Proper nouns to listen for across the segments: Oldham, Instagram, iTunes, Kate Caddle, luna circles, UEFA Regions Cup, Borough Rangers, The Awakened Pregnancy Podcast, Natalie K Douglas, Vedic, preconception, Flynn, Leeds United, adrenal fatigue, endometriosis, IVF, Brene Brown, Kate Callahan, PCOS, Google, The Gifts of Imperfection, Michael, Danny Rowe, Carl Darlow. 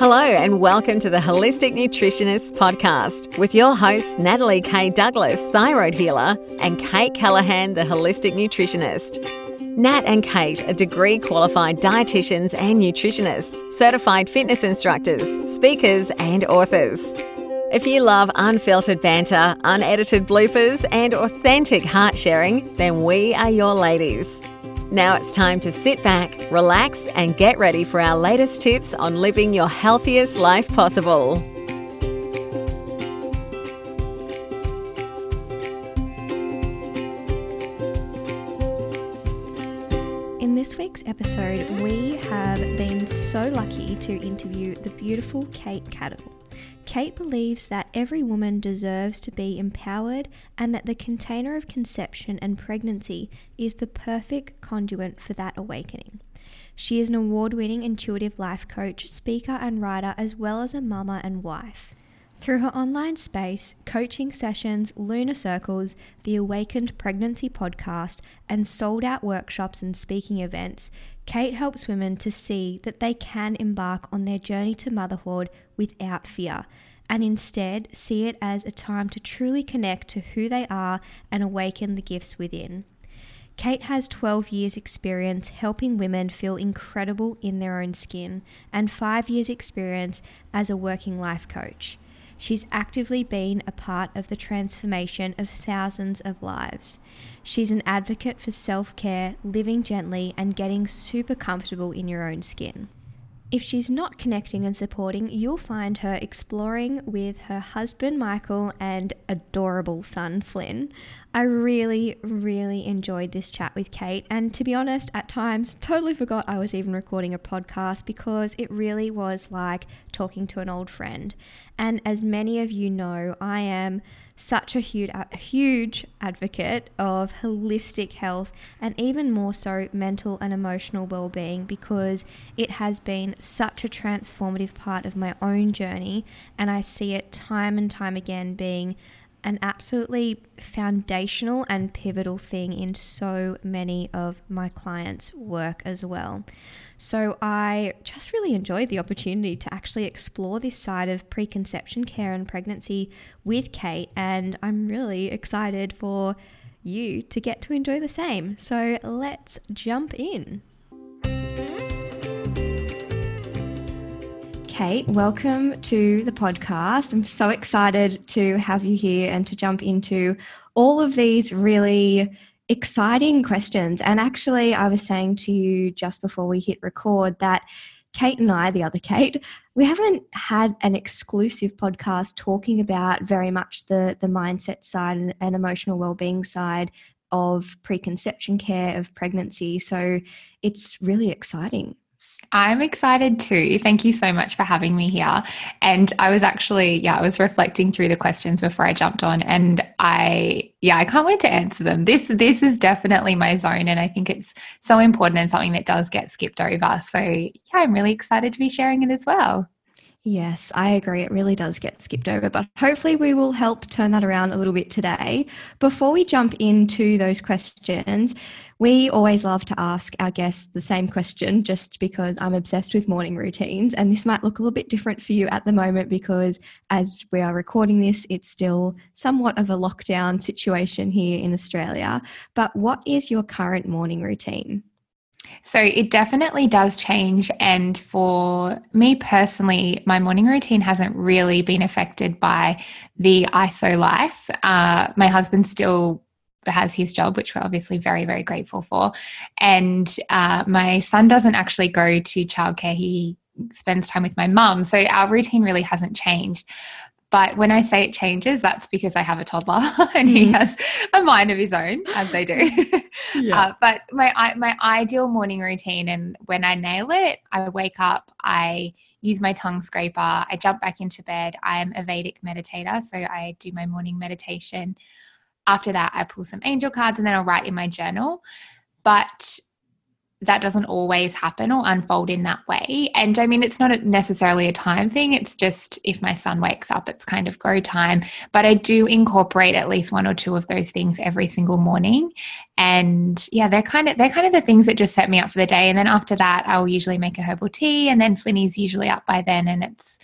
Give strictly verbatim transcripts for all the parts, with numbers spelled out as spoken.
Hello and welcome to the Holistic Nutritionist Podcast with your hosts Natalie K Douglas, thyroid healer, and Kate Callahan, the holistic nutritionist. Nat and Kate are degree qualified dietitians and nutritionists, certified fitness instructors, speakers and authors. If you love unfiltered banter, unedited bloopers and authentic heart sharing, then we are your ladies. Now it's time to sit back, relax, and get ready for our latest tips on living your healthiest life possible. In this week's episode, we have been so lucky to interview the beautiful Kate Caddle. Kate believes that every woman deserves to be empowered and that the container of conception and pregnancy is the perfect conduit for that awakening. She is an award-winning intuitive life coach, speaker and writer, as well as a mama and wife. Through her online space, coaching sessions, lunar circles, the Awakened Pregnancy Podcast, and sold-out workshops and speaking events, Kate helps women to see that they can embark on their journey to motherhood without fear, and instead see it as a time to truly connect to who they are and awaken the gifts within. Kate has twelve years experience helping women feel incredible in their own skin, and five years experience as a working life coach. She's actively been a part of the transformation of thousands of lives. She's an advocate for self-care, living gently, and getting super comfortable in your own skin. If she's not connecting and supporting, you'll find her exploring with her husband, Michael, and adorable son, Flynn. I really, really enjoyed this chat with Kate. And to be honest, at times, totally forgot I was even recording a podcast because it really was like talking to an old friend. And as many of you know, I am such a huge, a huge advocate of holistic health and even more so mental and emotional well-being, because it has been such a transformative part of my own journey, and I see it time and time again being an absolutely foundational and pivotal thing in so many of my clients' work as well. So I just really enjoyed the opportunity to actually explore this side of preconception care and pregnancy with Kate, and I'm really excited for you to get to enjoy the same. So let's jump in. Kate, welcome to the podcast. I'm so excited to have you here and to jump into all of these really exciting questions. And actually, I was saying to you just before we hit record that Kate and I, the other Kate, we haven't had an exclusive podcast talking about very much the, the mindset side and emotional wellbeing side of preconception care, of pregnancy. So it's really exciting. I'm excited too. Thank you so much for having me here. And I was actually, yeah, I was reflecting through the questions before I jumped on, and I, yeah, I can't wait to answer them. This, this is definitely my zone, and I think it's so important and something that does get skipped over. So yeah, I'm really excited to be sharing it as well. Yes, I agree. It really does get skipped over, but hopefully we will help turn that around a little bit today. Before we jump into those questions, we always love to ask our guests the same question, just because I'm obsessed with morning routines, and this might look a little bit different for you at the moment because as we are recording this, it's still somewhat of a lockdown situation here in Australia. But what is your current morning routine? So it definitely does change, and for me personally, my morning routine hasn't really been affected by the I S O life. Uh, my husband still has his job, which we're obviously very, very grateful for, and uh, my son doesn't actually go to childcare. He spends time with my mum, so our routine really hasn't changed. But when I say it changes, that's because I have a toddler and he has a mind of his own, as they do. Yeah. uh, but my my ideal morning routine, and when I nail it, I wake up, I use my tongue scraper, I jump back into bed. I am a Vedic meditator, so I do my morning meditation. After that, I pull some angel cards and then I'll write in my journal. But that doesn't always happen or unfold in that way. And I mean, it's not necessarily a time thing. It's just if my son wakes up, it's kind of go time. But I do incorporate at least one or two of those things every single morning. And yeah, they're kind of, they're kind of the things that just set me up for the day. And then after that, I'll usually make a herbal tea, and then Flinny's usually up by then, and it's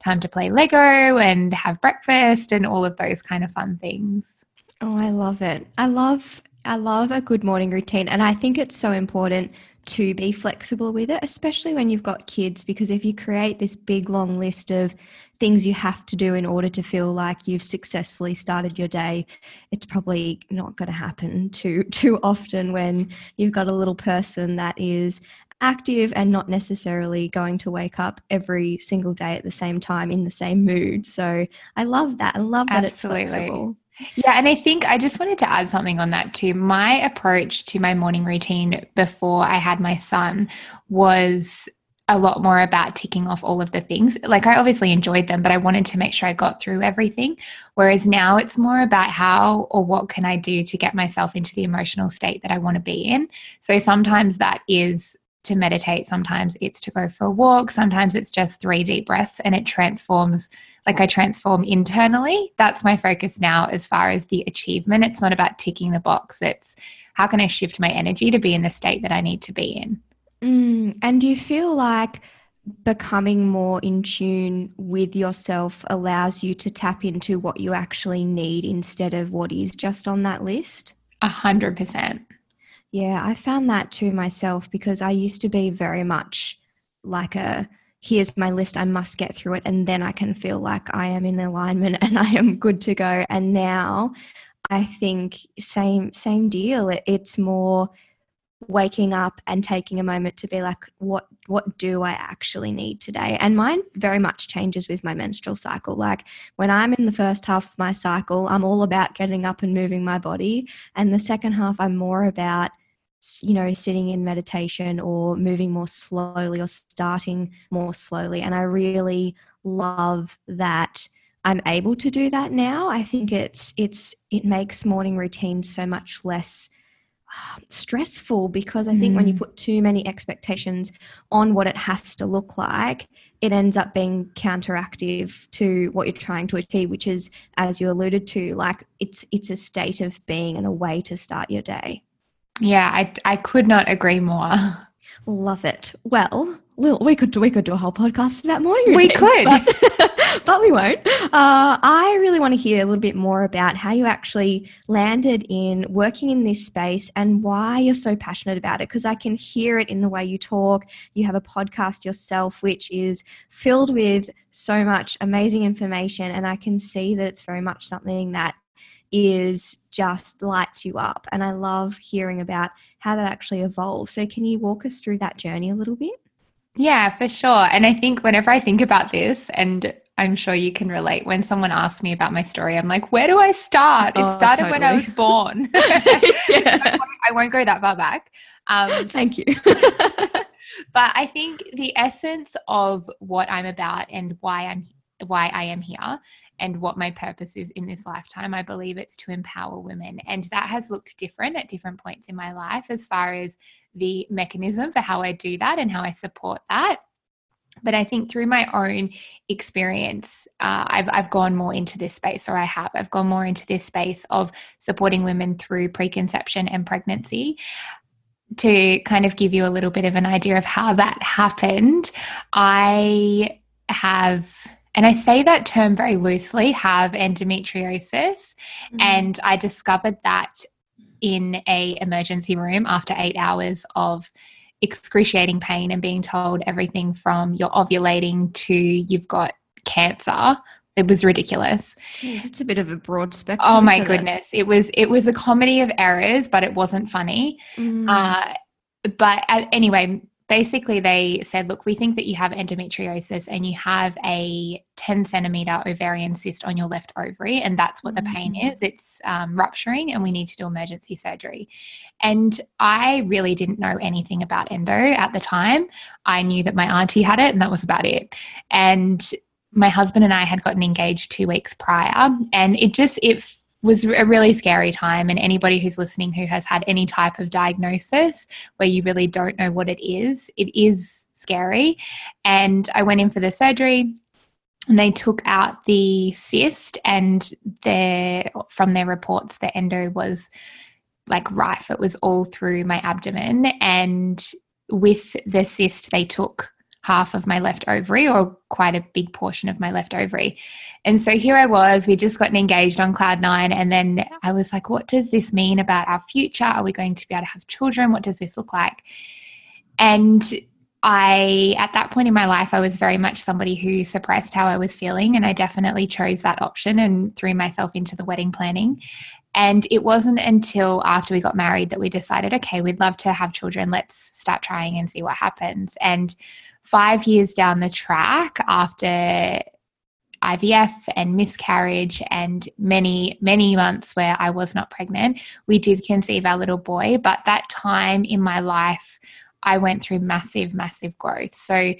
time to play Lego and have breakfast and all of those kind of fun things. Oh, I love it. I love I love a good morning routine, and I think it's so important to be flexible with it, especially when you've got kids, because if you create this big long list of things you have to do in order to feel like you've successfully started your day, it's probably not going to happen too too often when you've got a little person that is active and not necessarily going to wake up every single day at the same time in the same mood. So I love that. I love that. Absolutely. It's flexible. Yeah. And I think I just wanted to add something on that too. My approach to my morning routine before I had my son was a lot more about ticking off all of the things. Like, I obviously enjoyed them, but I wanted to make sure I got through everything. Whereas now it's more about how or what can I do to get myself into the emotional state that I want to be in. So sometimes that is to meditate, sometimes it's to go for a walk, sometimes it's just three deep breaths, and it transforms, like I transform internally. That's my focus now as far as the achievement. It's not about ticking the box. It's how can I shift my energy to be in the state that I need to be in. Mm, and do you feel like becoming more in tune with yourself allows you to tap into what you actually need instead of what is just on that list? A hundred percent. Yeah, I found that too myself, because I used to be very much like a, here's my list, I must get through it, and then I can feel like I am in alignment and I am good to go. And now I think same same deal. It, it's more waking up and taking a moment to be like, what what do I actually need today? And mine very much changes with my menstrual cycle. Like, when I'm in the first half of my cycle, I'm all about getting up and moving my body. And the second half, I'm more about, you know, sitting in meditation or moving more slowly or starting more slowly. And I really love that I'm able to do that now. I think it's it's it makes morning routines so much less stressful, because I think mm. when you put too many expectations on what it has to look like, it ends up being counteractive to what you're trying to achieve, which is, as you alluded to, like it's it's a state of being and a way to start your day. Yeah, I, I could not agree more. Love it. Well, we could, we could do a whole podcast about morning routines. We could, but, but we won't. Uh, I really want to hear a little bit more about how you actually landed in working in this space and why you're so passionate about it, because I can hear it in the way you talk. You have a podcast yourself, which is filled with so much amazing information, and I can see that it's very much something that is just lights you up. And I love hearing about how that actually evolved. So can you walk us through that journey a little bit? Yeah, for sure. And I think whenever I think about this, and I'm sure you can relate, when someone asks me about my story, I'm like, where do I start? It oh, started totally. when I was born. I, won't, I won't go that far back. Um, Thank you. But I think the essence of what I'm about and why I'm why I am here and what my purpose is in this lifetime, I believe it's to empower women. And that has looked different at different points in my life as far as the mechanism for how I do that and how I support that. But I think through my own experience, uh, I've, I've gone more into this space, or I have. I've gone more into this space of supporting women through preconception and pregnancy. To kind of give you a little bit of an idea of how that happened, I have... and I say that term very loosely, have endometriosis. Mm-hmm. And I discovered that in a emergency room after eight hours of excruciating pain and being told everything from you're ovulating to you've got cancer. It was ridiculous. Jeez, it's a bit of a broad spectrum. Oh my goodness. It? it was it was a comedy of errors, but it wasn't funny. Mm. Uh, but uh, anyway, basically, they said, look, we think that you have endometriosis and you have a ten centimeter ovarian cyst on your left ovary, and that's what the pain is. It's um, rupturing, and we need to do emergency surgery. And I really didn't know anything about endo at the time. I knew that my auntie had it, and that was about it. And my husband and I had gotten engaged two weeks prior, and it just, it was a really scary time. And anybody who's listening who has had any type of diagnosis where you really don't know what it is, it is scary. And I went in for the surgery and they took out the cyst, and their, from their reports, the endo was like rife. It was all through my abdomen. And with the cyst, they took half of my left ovary, or quite a big portion of my left ovary. And so here I was, we just gotten engaged on cloud nine. And then I was like, what does this mean about our future? Are we going to be able to have children? What does this look like? And I, at that point in my life, I was very much somebody who suppressed how I was feeling. And I definitely chose that option and threw myself into the wedding planning. And it wasn't until after we got married that we decided, okay, we'd love to have children. Let's start trying and see what happens. And five years down the track, after I V F and miscarriage and many, many months where I was not pregnant, we did conceive our little boy. But that time in my life, I went through massive, massive growth. So,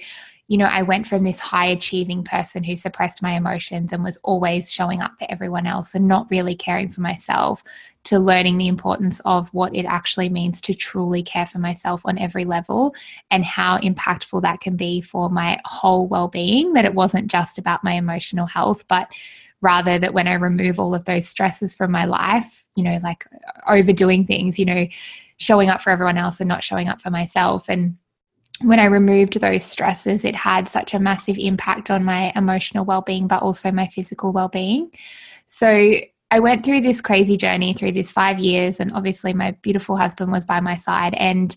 you know, I went from this high achieving person who suppressed my emotions and was always showing up for everyone else and not really caring for myself, to learning the importance of what it actually means to truly care for myself on every level and how impactful that can be for my whole well-being, that it wasn't just about my emotional health, but rather that when I remove all of those stresses from my life, you know, like overdoing things, you know, showing up for everyone else and not showing up for myself. And when I removed those stresses, it had such a massive impact on my emotional well-being, but also my physical well-being. So I went through this crazy journey through these five years, and obviously my beautiful husband was by my side. And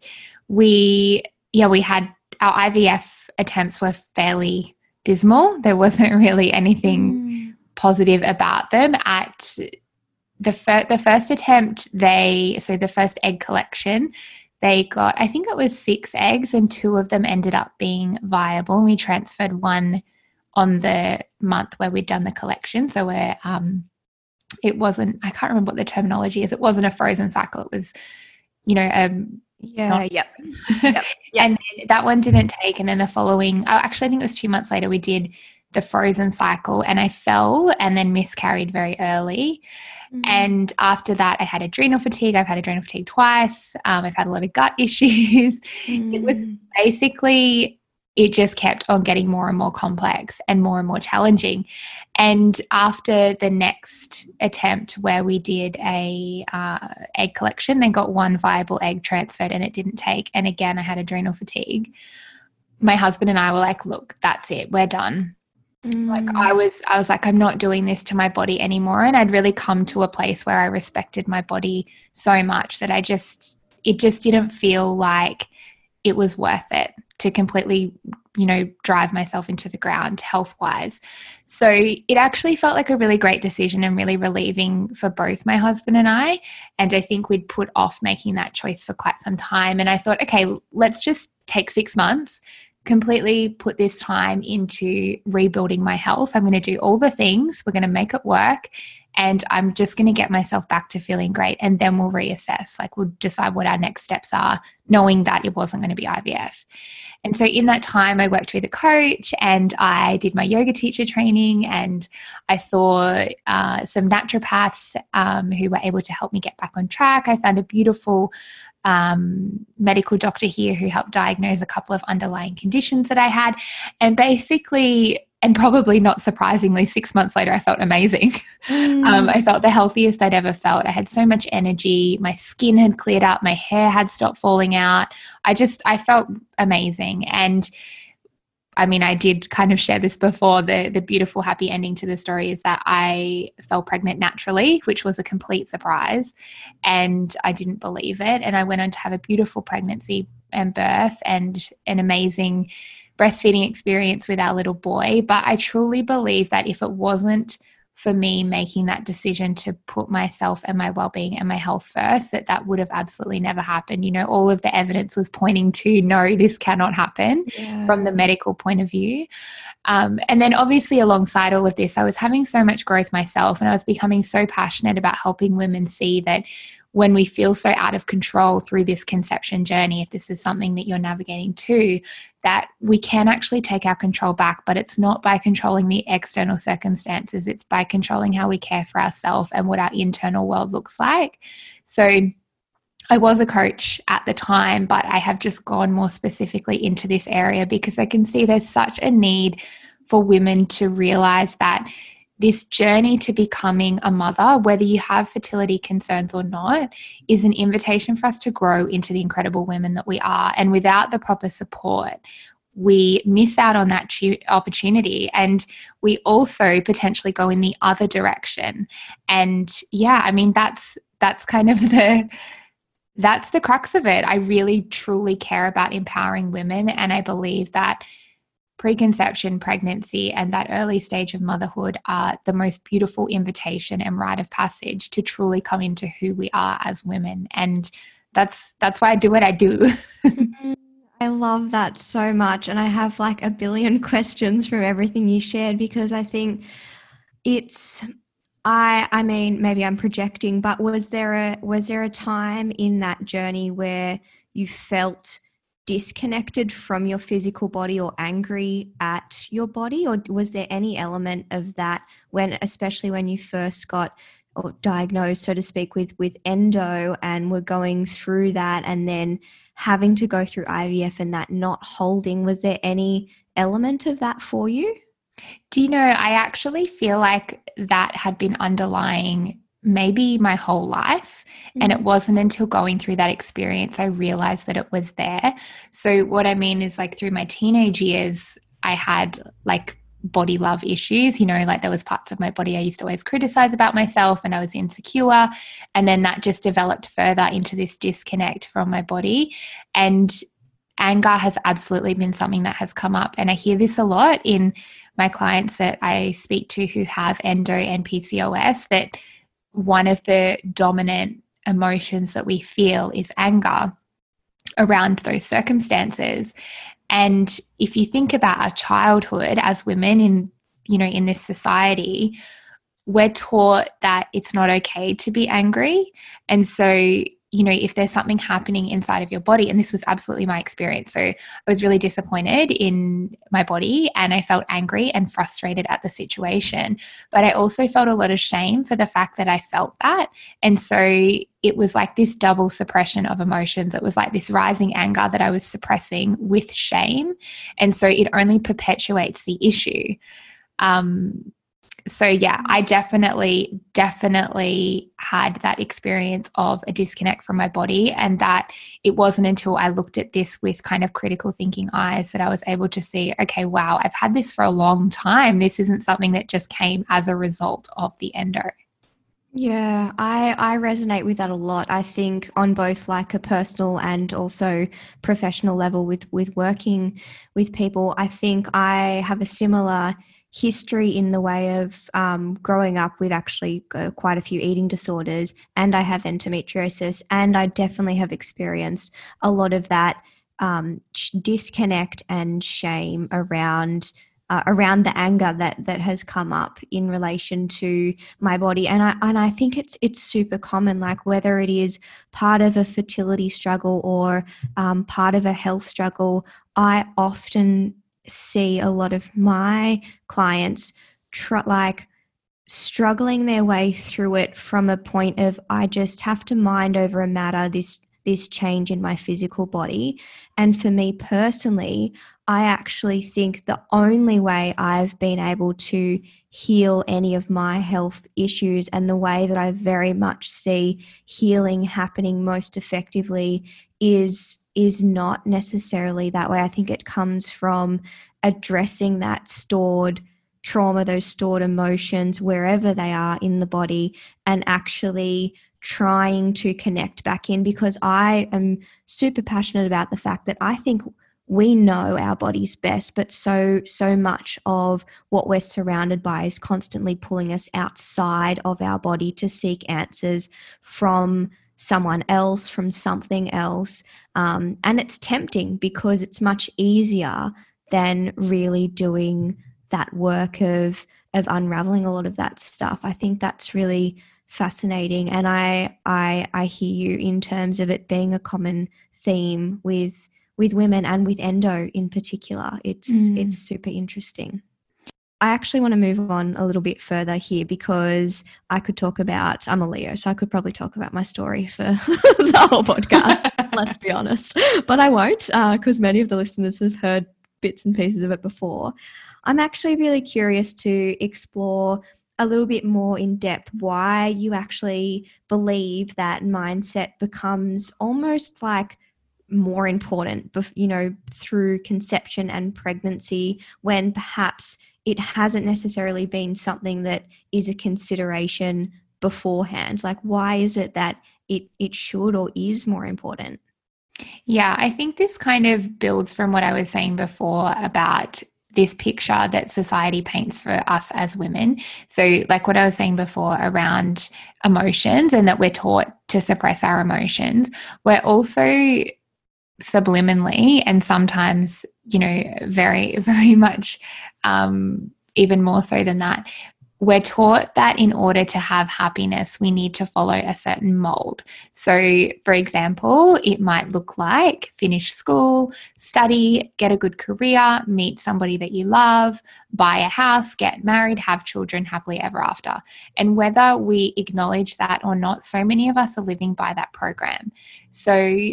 we, yeah, we had our I V F attempts were fairly dismal. There wasn't really anything mm. positive about them. At the fir- the first attempt, they so the first egg collection. They got, I think it was six eggs, and two of them ended up being viable. And we transferred one on the month where we'd done the collection. So we're, um, it wasn't, I can't remember what the terminology is. It wasn't a frozen cycle. It was, you know, um, yeah, not- yep. yep, yep. And that one didn't take. And then the following, oh, actually, I think it was two months later, we did the frozen cycle, and I fell and then miscarried very early. Mm-hmm. And after that, I had adrenal fatigue. I've had adrenal fatigue twice. Um, I've had a lot of gut issues. Mm-hmm. It was basically, it just kept on getting more and more complex and more and more challenging. And after the next attempt where we did a uh, egg collection, they got one viable egg transferred and it didn't take. And again, I had adrenal fatigue. My husband and I were like, look, that's it. We're done. Like I was, I was like, I'm not doing this to my body anymore. And I'd really come to a place where I respected my body so much that I just, it just didn't feel like it was worth it to completely, you know, drive myself into the ground health-wise. So it actually felt like a really great decision and really relieving for both my husband and I. And I think we'd put off making that choice for quite some time. And I thought, okay, let's just take six months. Completely put this time into rebuilding my health. I'm going to do all the things. We're going to make it work. And I'm just going to get myself back to feeling great. And then we'll reassess, like we'll decide what our next steps are, knowing that it wasn't going to be I V F. And so in that time, I worked with a coach and I did my yoga teacher training, and I saw uh, some naturopaths um, who were able to help me get back on track. I found a beautiful um, medical doctor here who helped diagnose a couple of underlying conditions that I had. And basically, and probably not surprisingly, six months later, I felt amazing. Mm. Um, I felt the healthiest I'd ever felt. I had so much energy. My skin had cleared up. My hair had stopped falling out. I just, I felt amazing. And I mean, I did kind of share this before. The, the beautiful, happy ending to the story is that I fell pregnant naturally, which was a complete surprise. And I didn't believe it. And I went on to have a beautiful pregnancy and birth and an amazing breastfeeding experience with our little boy. But I truly believe that if it wasn't for me making that decision to put myself and my well-being and my health first, that that would have absolutely never happened. You know, all of the evidence was pointing to, no, this cannot happen yeah. from the medical point of view. Um, and then obviously alongside all of this, I was having so much growth myself, and I was becoming so passionate about helping women see that when we feel so out of control through this conception journey, if this is something that you're navigating too, that we can actually take our control back, but it's not by controlling the external circumstances. It's by controlling how we care for ourselves and what our internal world looks like. So I was a coach at the time, but I have just gone more specifically into this area because I can see there's such a need for women to realize that this journey to becoming a mother, whether you have fertility concerns or not, is an invitation for us to grow into the incredible women that we are. And without the proper support, we miss out on that opportunity, and we also potentially go in the other direction. And yeah, I mean, that's that's kind of the... That's the crux of it. I really, truly care about empowering women. And I believe that preconception, pregnancy, and that early stage of motherhood are the most beautiful invitation and rite of passage to truly come into who we are as women. And that's that's why I do what I do. I love that so much. And I have like a billion questions from everything you shared, because I think it's... I, I mean, maybe I'm projecting, but was there a was there a time in that journey where you felt disconnected from your physical body or angry at your body? Or was there any element of that when, especially when you first got or diagnosed, so to speak, with, with endo and were going through that and then having to go through I V F and that not holding? Was there any element of that for you? Do you know, I actually feel like that had been underlying maybe my whole life. Mm-hmm. And it wasn't until going through that experience I realized that it was there. So what I mean is, like, through my teenage years, I had like body love issues, you know, like there was parts of my body I used to always criticize about myself and I was insecure. And then that just developed further into this disconnect from my body. And anger has absolutely been something that has come up. And I hear this a lot in my clients that I speak to who have endo and P C O S, that one of the dominant emotions that we feel is anger around those circumstances. And if you think about our childhood as women in, you know, in this society, we're taught that it's not okay to be angry. And so, you know, if there's something happening inside of your body, and this was absolutely my experience. So I was really disappointed in my body and I felt angry and frustrated at the situation. But I also felt a lot of shame for the fact that I felt that. And so it was like this double suppression of emotions. It was like this rising anger that I was suppressing with shame. And so it only perpetuates the issue. Um, So yeah, I definitely, definitely had that experience of a disconnect from my body, and that it wasn't until I looked at this with kind of critical thinking eyes that I was able to see, okay, wow, I've had this for a long time. This isn't something that just came as a result of the endo. Yeah, I, I resonate with that a lot. I think on both like a personal and also professional level with, with working with people, I think I have a similar history in the way of um, growing up with actually quite a few eating disorders, and I have endometriosis, and I definitely have experienced a lot of that um, disconnect and shame around uh, around the anger that that has come up in relation to my body. And I and I think it's it's super common, like whether it is part of a fertility struggle or um, part of a health struggle. I often see a lot of my clients tr- like struggling their way through it from a point of, I just have to mind over a matter this this change in my physical body. And for me personally, I actually think the only way I've been able to heal any of my health issues, and the way that I very much see healing happening most effectively, is is not necessarily that way. I think it comes from addressing that stored trauma, those stored emotions, wherever they are in the body, and actually trying to connect back in, because I am super passionate about the fact that I think we know our bodies best, but so, so much of what we're surrounded by is constantly pulling us outside of our body to seek answers from someone else, from something else. Um, and it's tempting because it's much easier than really doing that work of, of unraveling a lot of that stuff. I think that's really fascinating. And I, I, I hear you in terms of it being a common theme with, with women and with endo in particular. It's, mm. it's super interesting. I actually want to move on a little bit further here because I could talk about, I'm a Leo, so I could probably talk about my story for the whole podcast, let's be honest, but I won't because uh, many of the listeners have heard bits and pieces of it before. I'm actually really curious to explore a little bit more in depth why you actually believe that mindset becomes almost like more important, you know, through conception and pregnancy when perhaps it hasn't necessarily been something that is a consideration beforehand. Like, why is it that it it should or is more important? Yeah, I think this kind of builds from what I was saying before about this picture that society paints for us as women. So like what I was saying before around emotions and that we're taught to suppress our emotions, we're also subliminally and sometimes, you know, very, very much, um, even more so than that, we're taught that in order to have happiness, we need to follow a certain mold. So, for example, it might look like finish school, study, get a good career, meet somebody that you love, buy a house, get married, have children happily ever after. And whether we acknowledge that or not, so many of us are living by that program. So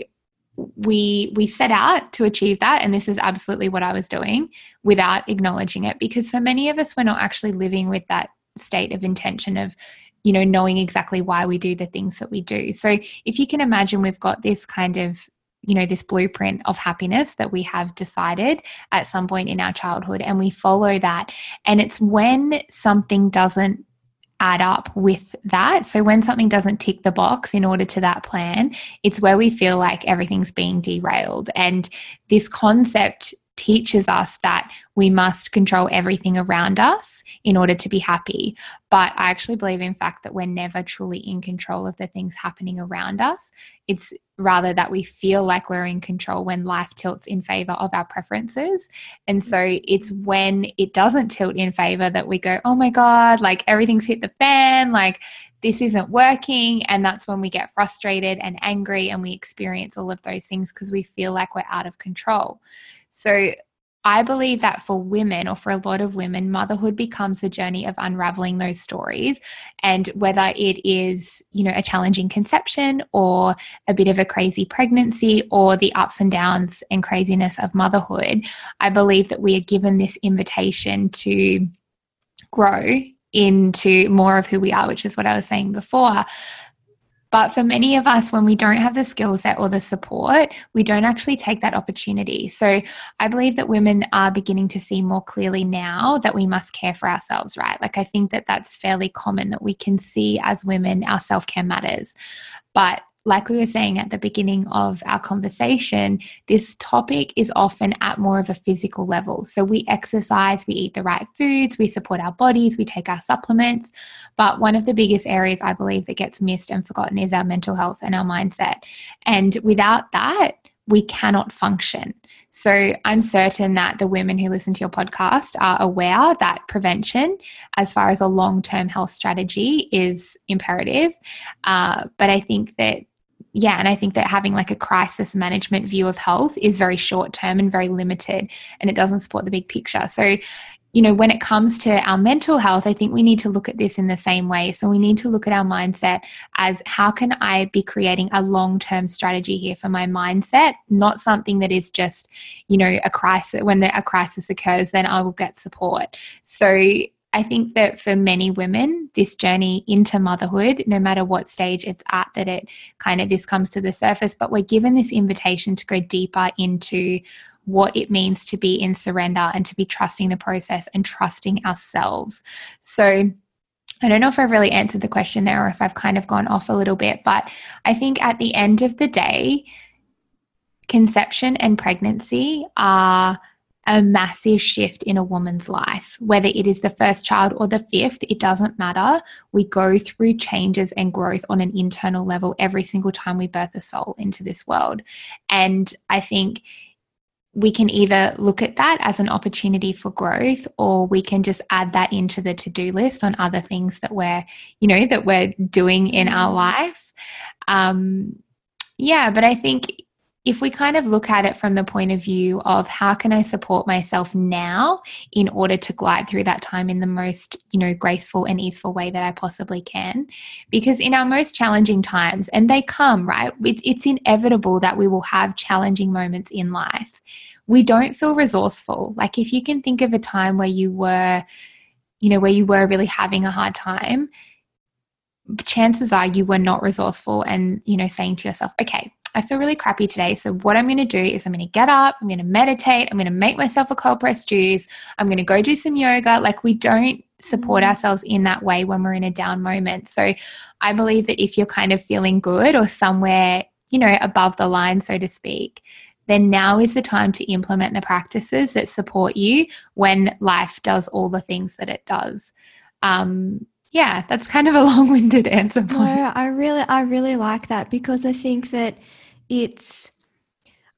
we we set out to achieve that, and this is absolutely what I was doing without acknowledging it, because for many of us, we're not actually living with that state of intention of, you know, knowing exactly why we do the things that we do. So if you can imagine, we've got this kind of, you know, this blueprint of happiness that we have decided at some point in our childhood, and we follow that. And it's when something doesn't add up with that. So when something doesn't tick the box in order to that plan, it's where we feel like everything's being derailed. And this concept teaches us that we must control everything around us in order to be happy. But I actually believe, in fact, that we're never truly in control of the things happening around us. It's rather that we feel like we're in control when life tilts in favor of our preferences. And so it's when it doesn't tilt in favor that we go, oh my God, like everything's hit the fan, like this isn't working. And that's when we get frustrated and angry and we experience all of those things because we feel like we're out of control. So I believe that for women, or for a lot of women, motherhood becomes a journey of unraveling those stories. And whether it is, you know, a challenging conception or a bit of a crazy pregnancy or the ups and downs and craziness of motherhood, I believe that we are given this invitation to grow into more of who we are, which is what I was saying before. But for many of us, when we don't have the skill set or the support, we don't actually take that opportunity. So I believe that women are beginning to see more clearly now that we must care for ourselves, right? Like I think that that's fairly common, that we can see as women our self-care matters. But like we were saying at the beginning of our conversation, this topic is often at more of a physical level. So we exercise, we eat the right foods, we support our bodies, we take our supplements. But one of the biggest areas I believe that gets missed and forgotten is our mental health and our mindset. And without that, we cannot function. So I'm certain that the women who listen to your podcast are aware that prevention, as far as a long-term health strategy, is imperative. Uh, but I think that Yeah. And I think that having like a crisis management view of health is very short term and very limited, and it doesn't support the big picture. So, you know, when it comes to our mental health, I think we need to look at this in the same way. So we need to look at our mindset as, how can I be creating a long-term strategy here for my mindset? Not something that is just, you know, a crisis. When a crisis occurs, then I will get support. So I think that for many women, this journey into motherhood, no matter what stage it's at, that it kind of this comes to the surface, but we're given this invitation to go deeper into what it means to be in surrender and to be trusting the process and trusting ourselves. So I don't know if I've really answered the question there or if I've kind of gone off a little bit, but I think at the end of the day, conception and pregnancy are a massive shift in a woman's life. Whether it is the first child or the fifth, it doesn't matter. We go through changes and growth on an internal level every single time we birth a soul into this world. And I think we can either look at that as an opportunity for growth, or we can just add that into the to-do list on other things that we're, you know, that we're doing in our lives. Um, yeah, but I think if we kind of look at it from the point of view of how can I support myself now in order to glide through that time in the most, you know, graceful and easeful way that I possibly can, because in our most challenging times, and they come, right? It's inevitable that we will have challenging moments in life. We don't feel resourceful. Like if you can think of a time where you were, you know, where you were really having a hard time, chances are you were not resourceful and, you know, saying to yourself, okay, I feel really crappy today. So what I'm going to do is I'm going to get up, I'm going to meditate, I'm going to make myself a cold pressed juice, I'm going to go do some yoga. Like we don't support ourselves in that way when we're in a down moment. So I believe that if you're kind of feeling good or somewhere, you know, above the line, so to speak, then now is the time to implement the practices that support you when life does all the things that it does. Um, yeah, that's kind of a long-winded answer. No, I really, I really like that, because I think that It's,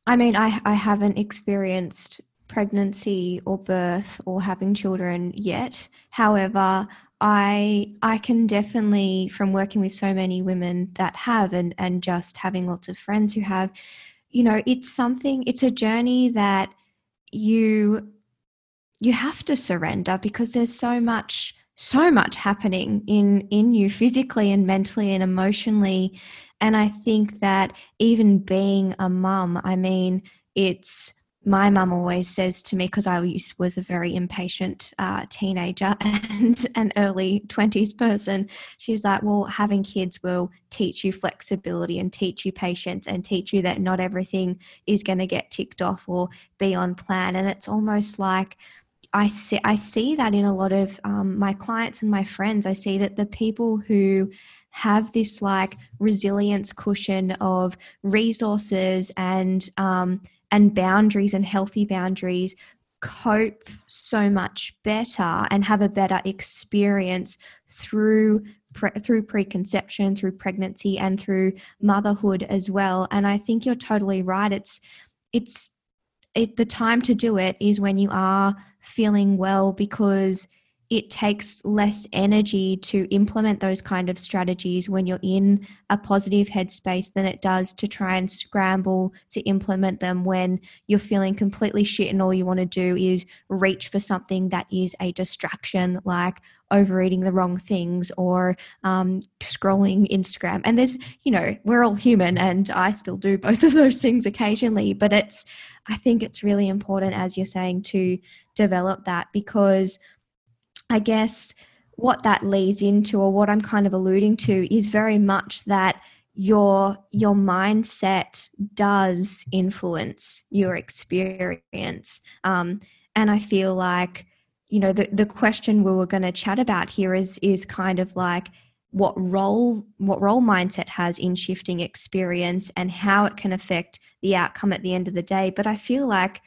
I mean, I, I haven't experienced pregnancy or birth or having children yet. However, I I can definitely, from working with so many women that have, and, and just having lots of friends who have, you know, it's something, it's a journey that you, you have to surrender, because there's so much, so much happening in, in you physically and mentally and emotionally. And I think that even being a mum, I mean, it's, my mum always says to me, because I was a very impatient uh, teenager and an early twenties person, she's like, well, having kids will teach you flexibility and teach you patience and teach you that not everything is going to get ticked off or be on plan. And it's almost like, I see, I see that in a lot of um, my clients and my friends. I see that the people who have this like resilience cushion of resources and um, and boundaries and healthy boundaries cope so much better and have a better experience through pre- through preconception, through pregnancy, and through motherhood as well. And I think you're totally right. It's it's it, the time to do it is when you are feeling well, because it takes less energy to implement those kind of strategies when you're in a positive headspace than it does to try and scramble to implement them when you're feeling completely shit and all you want to do is reach for something that is a distraction, like overeating the wrong things or um, scrolling Instagram. And there's, you know, we're all human and I still do both of those things occasionally, but it's, I think it's really important, as you're saying, to develop that, because I guess what that leads into, or what I'm kind of alluding to, is very much that your your mindset does influence your experience. Um, and I feel like, you know, the, the question we were going to chat about here is is kind of like what role what role mindset has in shifting experience and how it can affect the outcome at the end of the day. But I feel like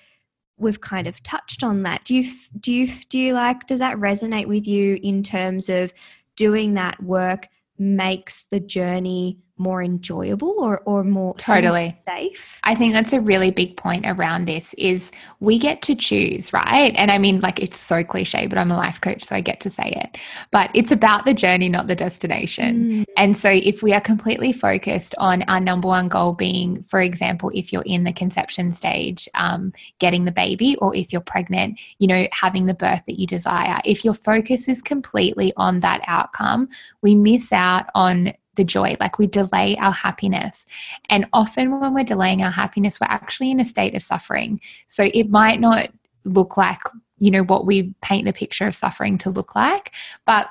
we've kind of touched on that. Do you, do you, do you like, does that resonate with you in terms of doing that work makes the journey more enjoyable or, or more totally safe? I think that's a really big point around this, is we get to choose, right? And I mean, like, it's so cliche, but I'm a life coach, so I get to say it, but it's about the journey, not the destination. Mm. And so if we are completely focused on our number one goal being, for example, if you're in the conception stage, um, getting the baby, or if you're pregnant, you know, having the birth that you desire, if your focus is completely on that outcome, we miss out on the joy. Like, we delay our happiness. And often when we're delaying our happiness, we're actually in a state of suffering. So it might not look like, you know, what we paint the picture of suffering to look like. But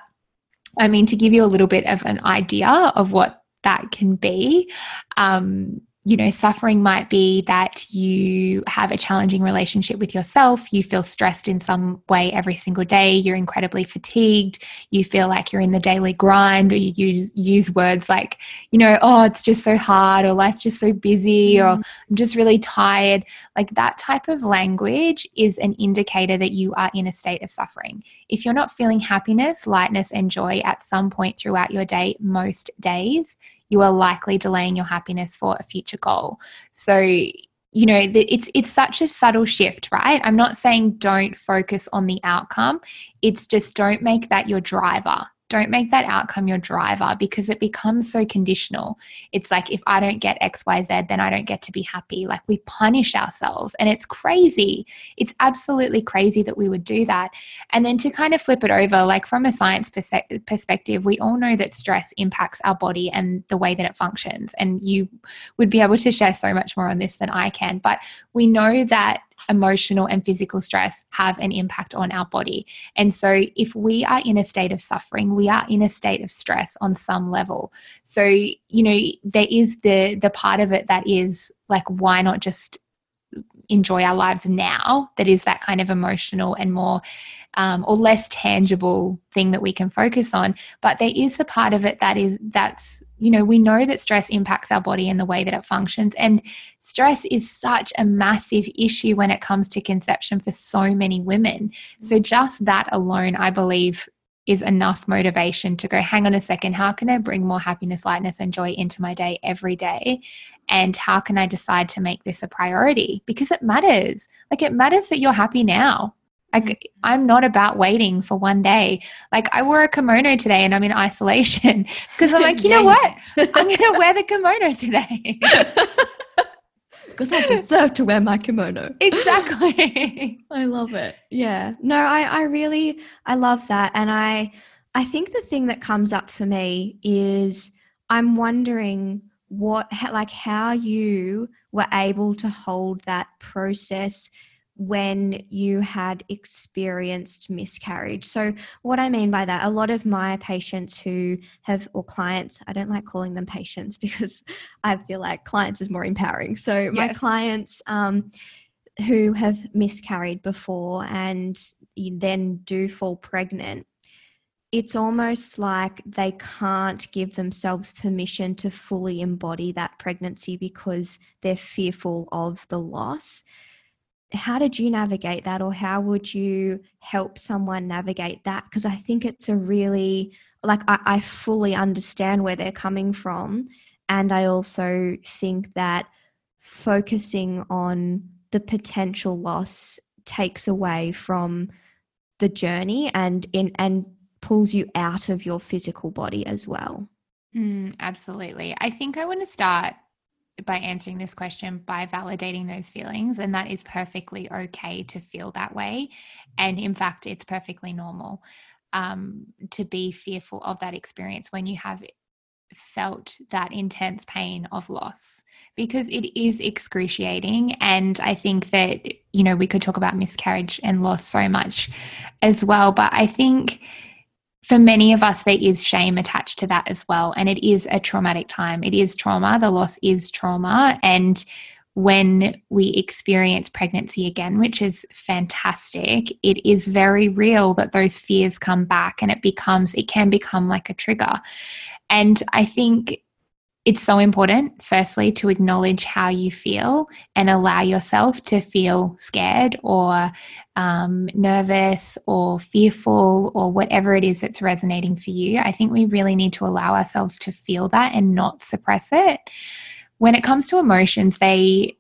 I mean, to give you a little bit of an idea of what that can be, um, you know, suffering might be that you have a challenging relationship with yourself. You feel stressed in some way every single day. You're incredibly fatigued. You feel like you're in the daily grind, or you use, use words like, you know, oh, it's just so hard, or life's just so busy, mm. or I'm just really tired. Like, that type of language is an indicator that you are in a state of suffering. If you're not feeling happiness, lightness, and joy at some point throughout your day, most days, you are likely delaying your happiness for a future goal. So, you know, it's it's such a subtle shift, right? I'm not saying don't focus on the outcome. It's just don't make that your driver. Don't make that outcome your driver, because it becomes so conditional. It's like, if I don't get X, Y, Z, then I don't get to be happy. Like, we punish ourselves, and it's crazy. It's absolutely crazy that we would do that. And then to kind of flip it over, like from a science perspective, we all know that stress impacts our body and the way that it functions. And you would be able to share so much more on this than I can, but we know that emotional and physical stress have an impact on our body. And so if we are in a state of suffering, we are in a state of stress on some level. So, you know, there is the the part of it that is like, why not just enjoy our lives now? That is that kind of emotional and more um, or less tangible thing that we can focus on. But there is a part of it that is that's, you know, we know that stress impacts our body and the way that it functions. And stress is such a massive issue when it comes to conception for so many women. So just that alone, I believe, is enough motivation to go, hang on a second, how can I bring more happiness, lightness, and joy into my day every day? And how can I decide to make this a priority? Because it matters. Like, it matters that you're happy now. Like, I'm not about waiting for one day. Like, I wore a kimono today and I'm in isolation because I'm like, you know what? I'm going to wear the kimono today. Because I deserve to wear my kimono. Exactly. I love it. Yeah. No, I, I really, I love that. And I, I think the thing that comes up for me is I'm wondering what, like how you were able to hold that process when you had experienced miscarriage. So what I mean by that, a lot of my patients who have, or clients, I don't like calling them patients because I feel like clients is more empowering. So yes. My clients um, who have miscarried before and then do fall pregnant, it's almost like they can't give themselves permission to fully embody that pregnancy because they're fearful of the loss. How did you navigate that, or how would you help someone navigate that? Because I think it's a really, like, I, I fully understand where they're coming from. And I also think that focusing on the potential loss takes away from the journey and in and pulls you out of your physical body as well. Mm, absolutely. I think I want to start by answering this question by validating those feelings, and that is perfectly okay to feel that way. And in fact, it's perfectly normal um, to be fearful of that experience when you have felt that intense pain of loss, because it is excruciating. And I think that, you know, we could talk about miscarriage and loss so much as well, but I think for many of us, there is shame attached to that as well. And it is a traumatic time. It is trauma. The loss is trauma. And when we experience pregnancy again, which is fantastic, it is very real that those fears come back, and it becomes, it can become like a trigger. And I think it's so important, firstly, to acknowledge how you feel and allow yourself to feel scared or um, nervous or fearful or whatever it is that's resonating for you. I think we really need to allow ourselves to feel that and not suppress it. When it comes to emotions, they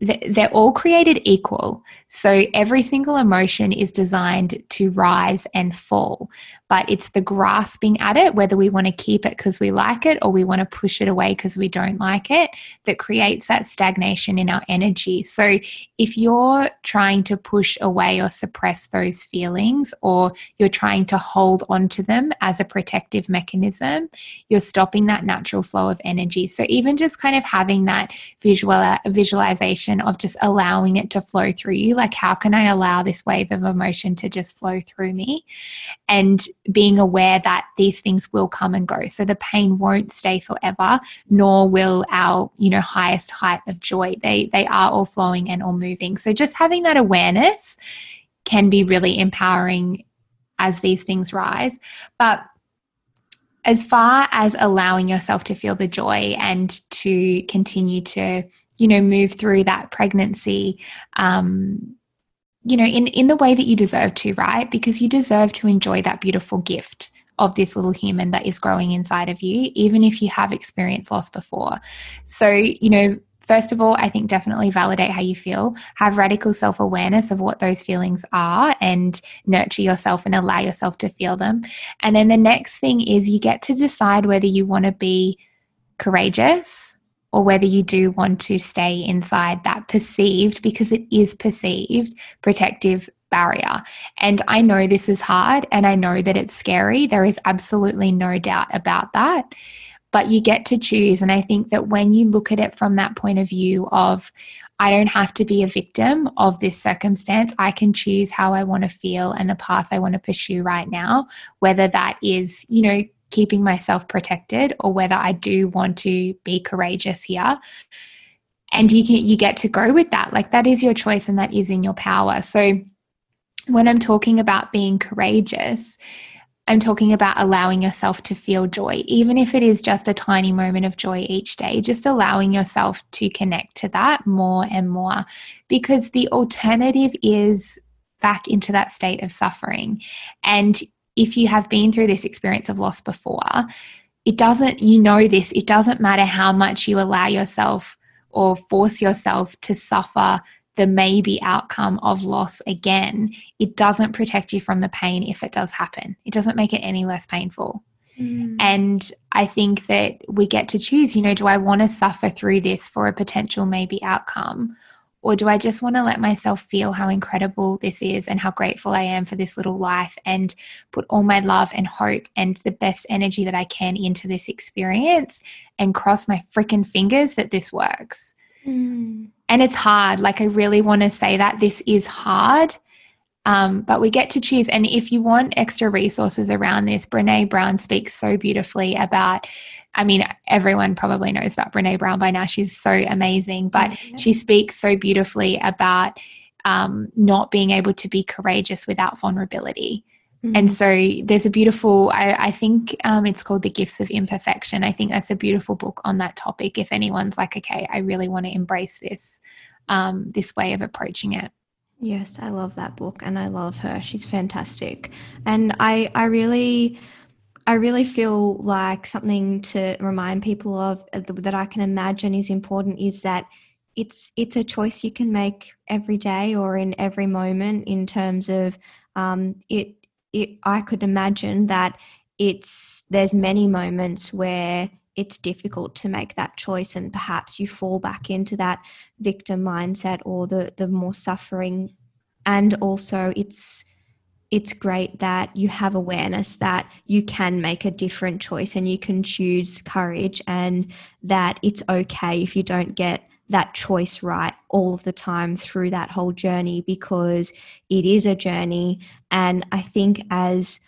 they're all created equal. So every single emotion is designed to rise and fall, but it's the grasping at it, whether we want to keep it because we like it or we want to push it away because we don't like it, that creates that stagnation in our energy. So if you're trying to push away or suppress those feelings, or you're trying to hold on to them as a protective mechanism, you're stopping that natural flow of energy. So even just kind of having that visual visualization of just allowing it to flow through you. Like, how can I allow this wave of emotion to just flow through me? And being aware that these things will come and go. So the pain won't stay forever, nor will our, you know, highest height of joy. They, they are all flowing and all moving. So just having that awareness can be really empowering as these things rise. But as far as allowing yourself to feel the joy and to continue to, you know, move through that pregnancy, um, you know, in, in the way that you deserve to, right? Because you deserve to enjoy that beautiful gift of this little human that is growing inside of you, even if you have experienced loss before. So, you know, first of all, I think definitely validate how you feel, have radical self-awareness of what those feelings are and nurture yourself and allow yourself to feel them. And then the next thing is you get to decide whether you want to be courageous or whether you do want to stay inside that perceived, because it is perceived, protective barrier. And I know this is hard and I know that it's scary. There is absolutely no doubt about that. But you get to choose. And I think that when you look at it from that point of view of, I don't have to be a victim of this circumstance, I can choose how I want to feel and the path I want to pursue right now, whether that is, you know, keeping myself protected or whether I do want to be courageous here. And you can, you get to go with that. Like, that is your choice and that is in your power. So when I'm talking about being courageous, I'm talking about allowing yourself to feel joy, even if it is just a tiny moment of joy each day, just allowing yourself to connect to that more and more, because the alternative is back into that state of suffering. And if you have been through this experience of loss before, it doesn't, you know this, it doesn't matter how much you allow yourself or force yourself to suffer the maybe outcome of loss again, it doesn't protect you from the pain if it does happen. It doesn't make it any less painful. Mm. And I think that we get to choose, you know, do I want to suffer through this for a potential maybe outcome? Or do I just want to let myself feel how incredible this is and how grateful I am for this little life and put all my love and hope and the best energy that I can into this experience and cross my freaking fingers that this works? Mm. And it's hard. Like, I really want to say that this is hard, um, but we get to choose. And if you want extra resources around this, Brene Brown speaks so beautifully about, I mean, everyone probably knows about Brene Brown by now. She's so amazing, but mm-hmm. she speaks so beautifully about um, not being able to be courageous without vulnerability. Mm-hmm. And so there's a beautiful, I, I think um, it's called The Gifts of Imperfection. I think that's a beautiful book on that topic. If anyone's like, okay, I really want to embrace this, um, this way of approaching it. Yes, I love that book and I love her. She's fantastic. And I, I really, I really feel like something to remind people of that I can imagine is important is that it's, it's a choice you can make every day or in every moment in terms of um, it, It, I could imagine that it's there's many moments where it's difficult to make that choice and perhaps you fall back into that victim mindset or the the more suffering. And also it's it's great that you have awareness that you can make a different choice and you can choose courage and that it's okay if you don't get that choice right all the time through that whole journey, because it is a journey. And I think as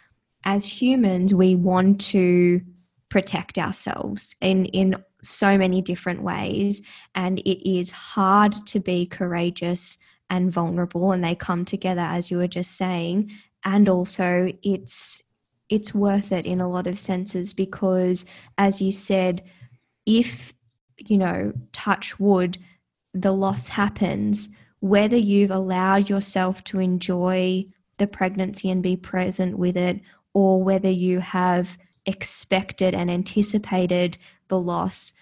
as humans, we want to protect ourselves in in so many different ways, and it is hard to be courageous and vulnerable, and they come together, as you were just saying. And also it's it's worth it in a lot of senses, because as you said, if you know, touch wood, the loss happens, whether you've allowed yourself to enjoy the pregnancy and be present with it, or whether you have expected and anticipated the loss,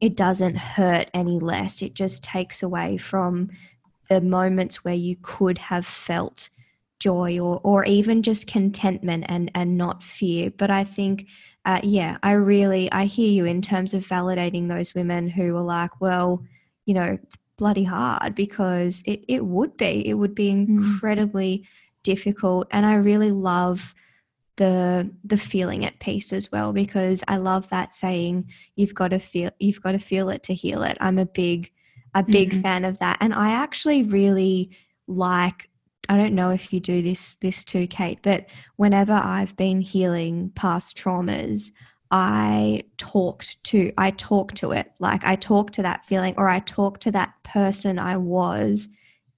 it doesn't hurt any less. It just takes away from the moments where you could have felt joy or or even just contentment and and not fear. But I think uh, yeah I really I hear you in terms of validating those women who are like, well, you know, it's bloody hard, because it it would be it would be incredibly mm. difficult. And I really love the the feeling at peace as well, because I love that saying, you've got to feel you've got to feel it to heal it. I'm a big a big mm-hmm. fan of that. And I actually really like, I don't know if you do this this too, Kate, but whenever I've been healing past traumas, I talked to I talk to it. Like, I talk to that feeling, or I talk to that person I was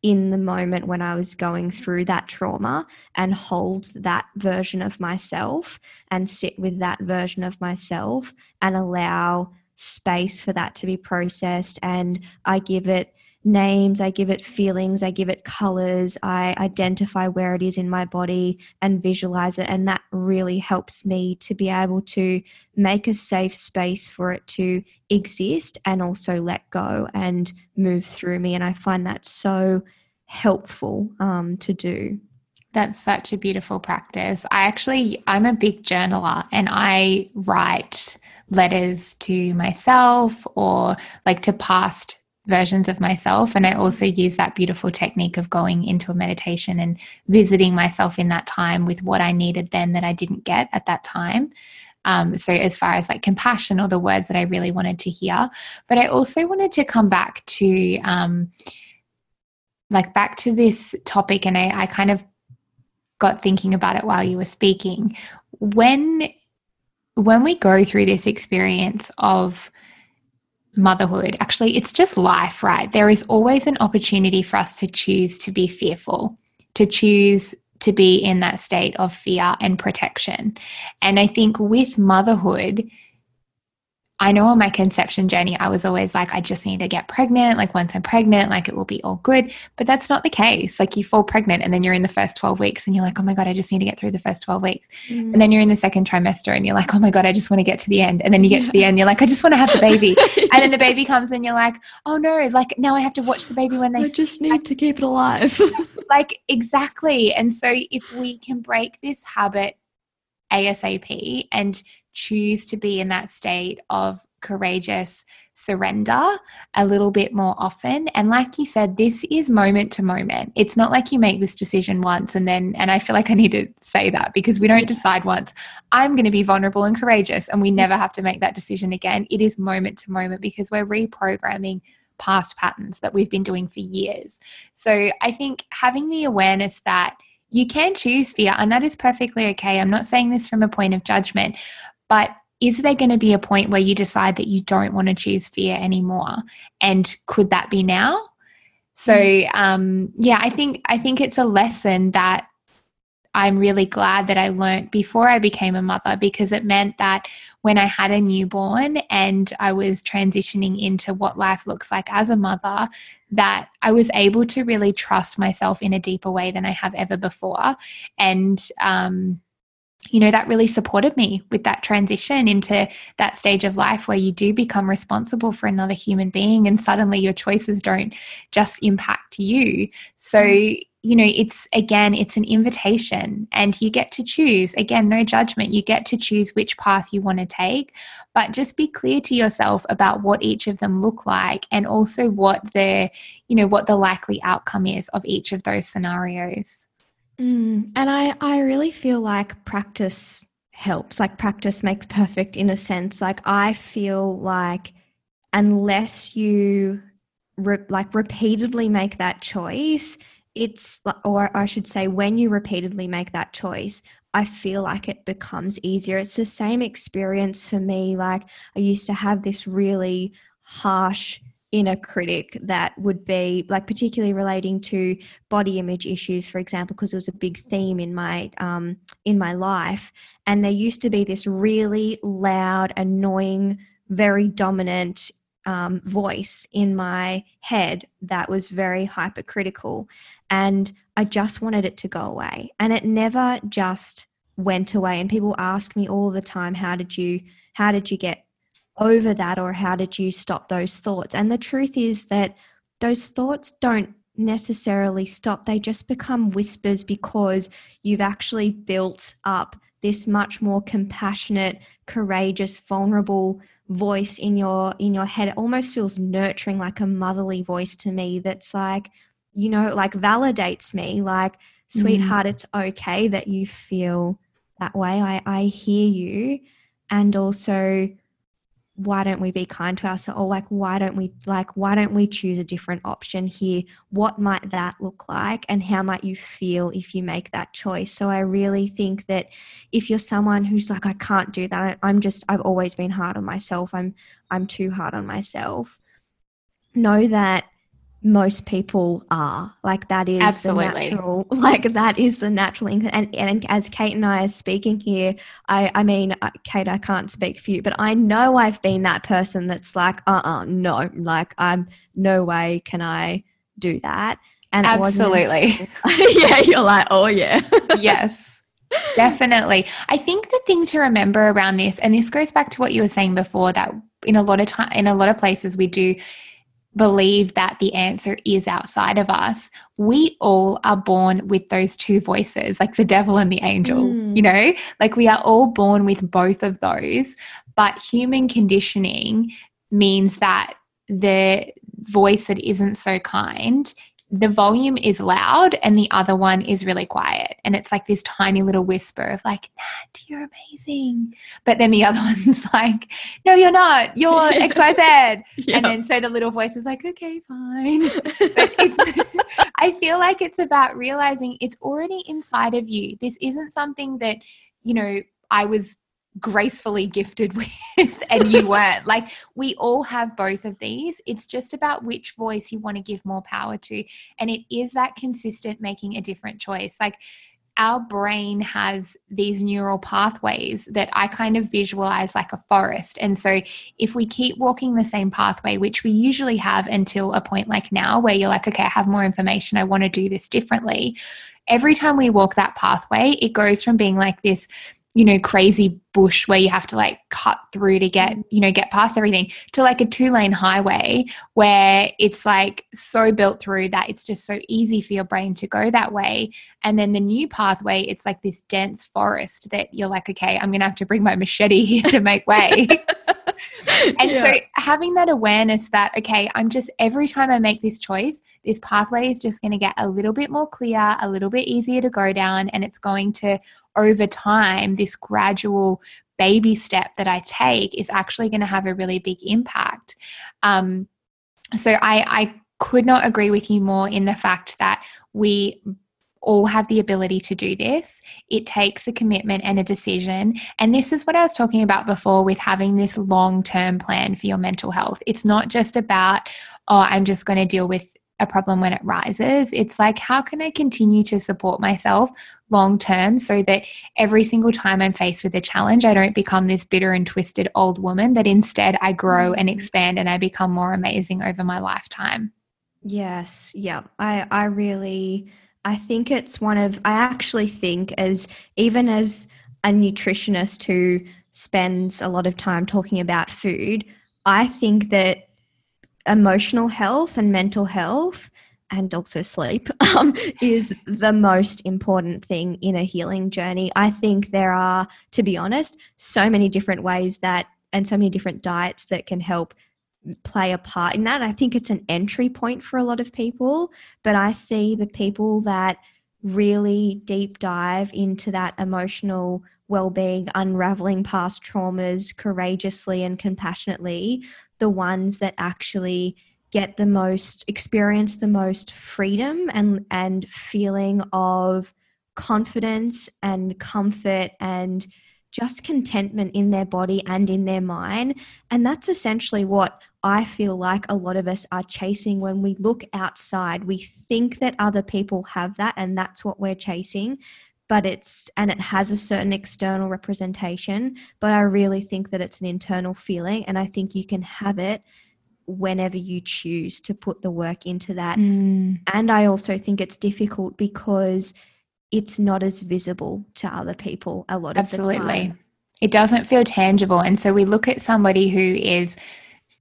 in the moment when I was going through that trauma, and hold that version of myself and sit with that version of myself and allow space for that to be processed. And I give it names, I give it feelings, I give it colors, I identify where it is in my body and visualize it. And that really helps me to be able to make a safe space for it to exist and also let go and move through me. And I find that so helpful um, to do. That's such a beautiful practice. I actually, I'm a big journaler and I write letters to myself or like to past versions of myself. And I also use that beautiful technique of going into a meditation and visiting myself in that time with what I needed then that I didn't get at that time. Um, so as far as like compassion or the words that I really wanted to hear, but I also wanted to come back to um, like back to this topic. And I, I kind of got thinking about it while you were speaking. When, when we go through this experience of motherhood, actually, it's just life, right? There is always an opportunity for us to choose to be fearful, to choose to be in that state of fear and protection. And I think with motherhood, I know on my conception journey, I was always like, I just need to get pregnant. Like once I'm pregnant, like it will be all good, but that's not the case. Like you fall pregnant and then you're in the first twelve weeks and you're like, oh my God, I just need to get through the first twelve weeks. Mm. And then you're in the second trimester and you're like, oh my God, I just want to get to the end. And then you get to the end, you're like, I just want to have the baby. And then the baby comes and you're like, oh no, like now I have to watch the baby when they I just need I- to keep it alive. Like exactly. And so if we can break this habit ASAP and choose to be in that state of courageous surrender a little bit more often. And like you said, this is moment to moment. It's not like you make this decision once and then, and I feel like I need to say that because we don't decide once, I'm going to be vulnerable and courageous and we never have to make that decision again. It is moment to moment because we're reprogramming past patterns that we've been doing for years. So I think having the awareness that you can choose fear and that is perfectly okay. I'm not saying this from a point of judgment, but is there going to be a point where you decide that you don't want to choose fear anymore? And could that be now? So, um, yeah, I think, I think it's a lesson that I'm really glad that I learned before I became a mother, because it meant that when I had a newborn and I was transitioning into what life looks like as a mother, that I was able to really trust myself in a deeper way than I have ever before. And, um, you know, that really supported me with that transition into that stage of life where you do become responsible for another human being and suddenly your choices don't just impact you. So, you know, it's, again, it's an invitation and you get to choose. Again, no judgment. You get to choose which path you want to take, but just be clear to yourself about what each of them look like and also what the, you know, what the likely outcome is of each of those scenarios. Mm, and I, I really feel like practice helps, like practice makes perfect in a sense. Like I feel like unless you re- like repeatedly make that choice, it's, or I should say when you repeatedly make that choice, I feel like it becomes easier. It's the same experience for me. Like I used to have this really harsh inner critic that would be like particularly relating to body image issues, for example, because it was a big theme in my um, in my life. And there used to be this really loud, annoying, very dominant um, voice in my head that was very hypercritical. And I just wanted it to go away. And it never just went away. And people ask me all the time, how did you, how did you get over that, or how did you stop those thoughts? And the truth is that those thoughts don't necessarily stop. They just become whispers because you've actually built up this much more compassionate, courageous, vulnerable voice in your in your head. It almost feels nurturing, like a motherly voice to me that's like, you know, like validates me, like, sweetheart, mm. it's okay that you feel that way. I, I hear you. And also, why don't we be kind to ourselves? Or like, why don't we like, why don't we choose a different option here? What might that look like? And how might you feel if you make that choice? So I really think that if you're someone who's like, I can't do that, I'm just, I've always been hard on myself. I'm, I'm too hard on myself. Know that most people are. Like that is absolutely the natural, like that is the natural income. And, and as Kate and I are speaking here, I, I mean, Kate, I can't speak for you, but I know I've been that person that's like, uh-uh, no, like I'm no way can I do that. And absolutely. Yeah. You're like, oh yeah. Yes, definitely. I think the thing to remember around this, and this goes back to what you were saying before, that in a lot of time, in a lot of places we do believe that the answer is outside of us. We all are born with those two voices, like the devil and the angel, mm. you know, like we are all born with both of those, but human conditioning means that the voice that isn't so kind, the volume is loud and the other one is really quiet. And it's like this tiny little whisper of like, Nat, you're amazing. But then the other one's like, no, you're not. You're X, Y, Z. Yeah. And then so the little voice is like, okay, fine. But it's, I feel like it's about realizing it's already inside of you. This isn't something that, you know, I was gracefully gifted with and you weren't. Like we all have both of these. It's just about which voice you want to give more power to, and it is that consistent making a different choice. Like our brain has these neural pathways that I kind of visualize like a forest, and so if we keep walking the same pathway, which we usually have until a point like now where you're like, okay, I have more information, I want to do this differently, every time we walk that pathway it goes from being like this, you know, crazy bush where you have to like cut through to get, you know, get past everything, to like a two lane highway where it's like so built through that it's just so easy for your brain to go that way. And then the new pathway, it's like this dense forest that you're like, okay, I'm going to have to bring my machete here to make way. And yeah. So having that awareness that, okay, I'm just, every time I make this choice, this pathway is just going to get a little bit more clear, a little bit easier to go down. And it's going to, over time, this gradual baby step that I take is actually going to have a really big impact. Um, so I, I could not agree with you more in the fact that we all have the ability to do this. It takes a commitment and a decision. And this is what I was talking about before with having this long-term plan for your mental health. It's not just about, oh, I'm just going to deal with a problem when it rises. It's like, how can I continue to support myself long term so that every single time I'm faced with a challenge, I don't become this bitter and twisted old woman, that instead I grow and expand and I become more amazing over my lifetime. Yes. Yeah. I, I really, I think it's one of, I actually think as even as a nutritionist who spends a lot of time talking about food, I think that emotional health and mental health and also sleep um, is the most important thing in a healing journey. I think there are, to be honest, so many different ways that, and so many different diets that can help play a part in that. I think it's an entry point for a lot of people, but I see the people that really deep dive into that emotional well-being, unraveling past traumas courageously and compassionately, the ones that actually get the most, experience the most freedom and, and feeling of confidence and comfort and just contentment in their body and in their mind. And that's essentially what I feel like a lot of us are chasing when we look outside. We think that other people have that and that's what we're chasing, but it's, and it has a certain external representation, but I really think that it's an internal feeling, and I think you can have it whenever you choose to put the work into that. Mm. And I also think it's difficult because it's not as visible to other people a lot of Absolutely. The time. Absolutely. It doesn't feel tangible. And so we look at somebody who is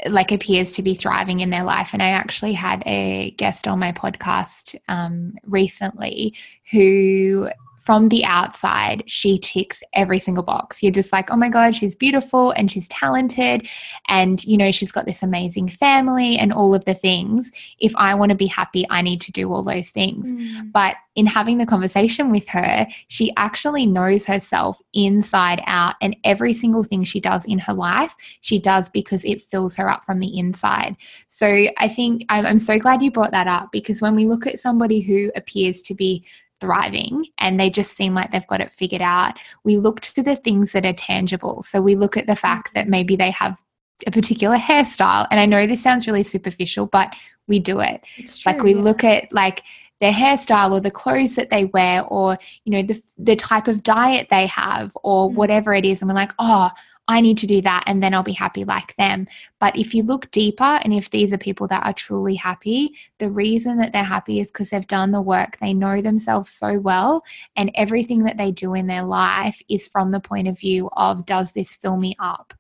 like appears to be thriving in their life. And I actually had a guest on my podcast um, recently who, from the outside, she ticks every single box. You're just like, oh my God, she's beautiful and she's talented and, you know, she's got this amazing family and all of the things. If I want to be happy, I need to do all those things. Mm. But in having the conversation with her, she actually knows herself inside out, and every single thing she does in her life, she does because it fills her up from the inside. So I think I'm so glad you brought that up, because when we look at somebody who appears to be thriving and they just seem like they've got it figured out, we look to the things that are tangible. So we look at the fact that maybe they have a particular hairstyle. And I know this sounds really superficial, but we do it. It's true, like we yeah. look at like their hairstyle or the clothes that they wear or, you know, the the type of diet they have or mm-hmm. whatever it is. And we're like, oh, I need to do that and then I'll be happy like them. But if you look deeper and if these are people that are truly happy, the reason that they're happy is because they've done the work. They know themselves so well and everything that they do in their life is from the point of view of, does this fill me up?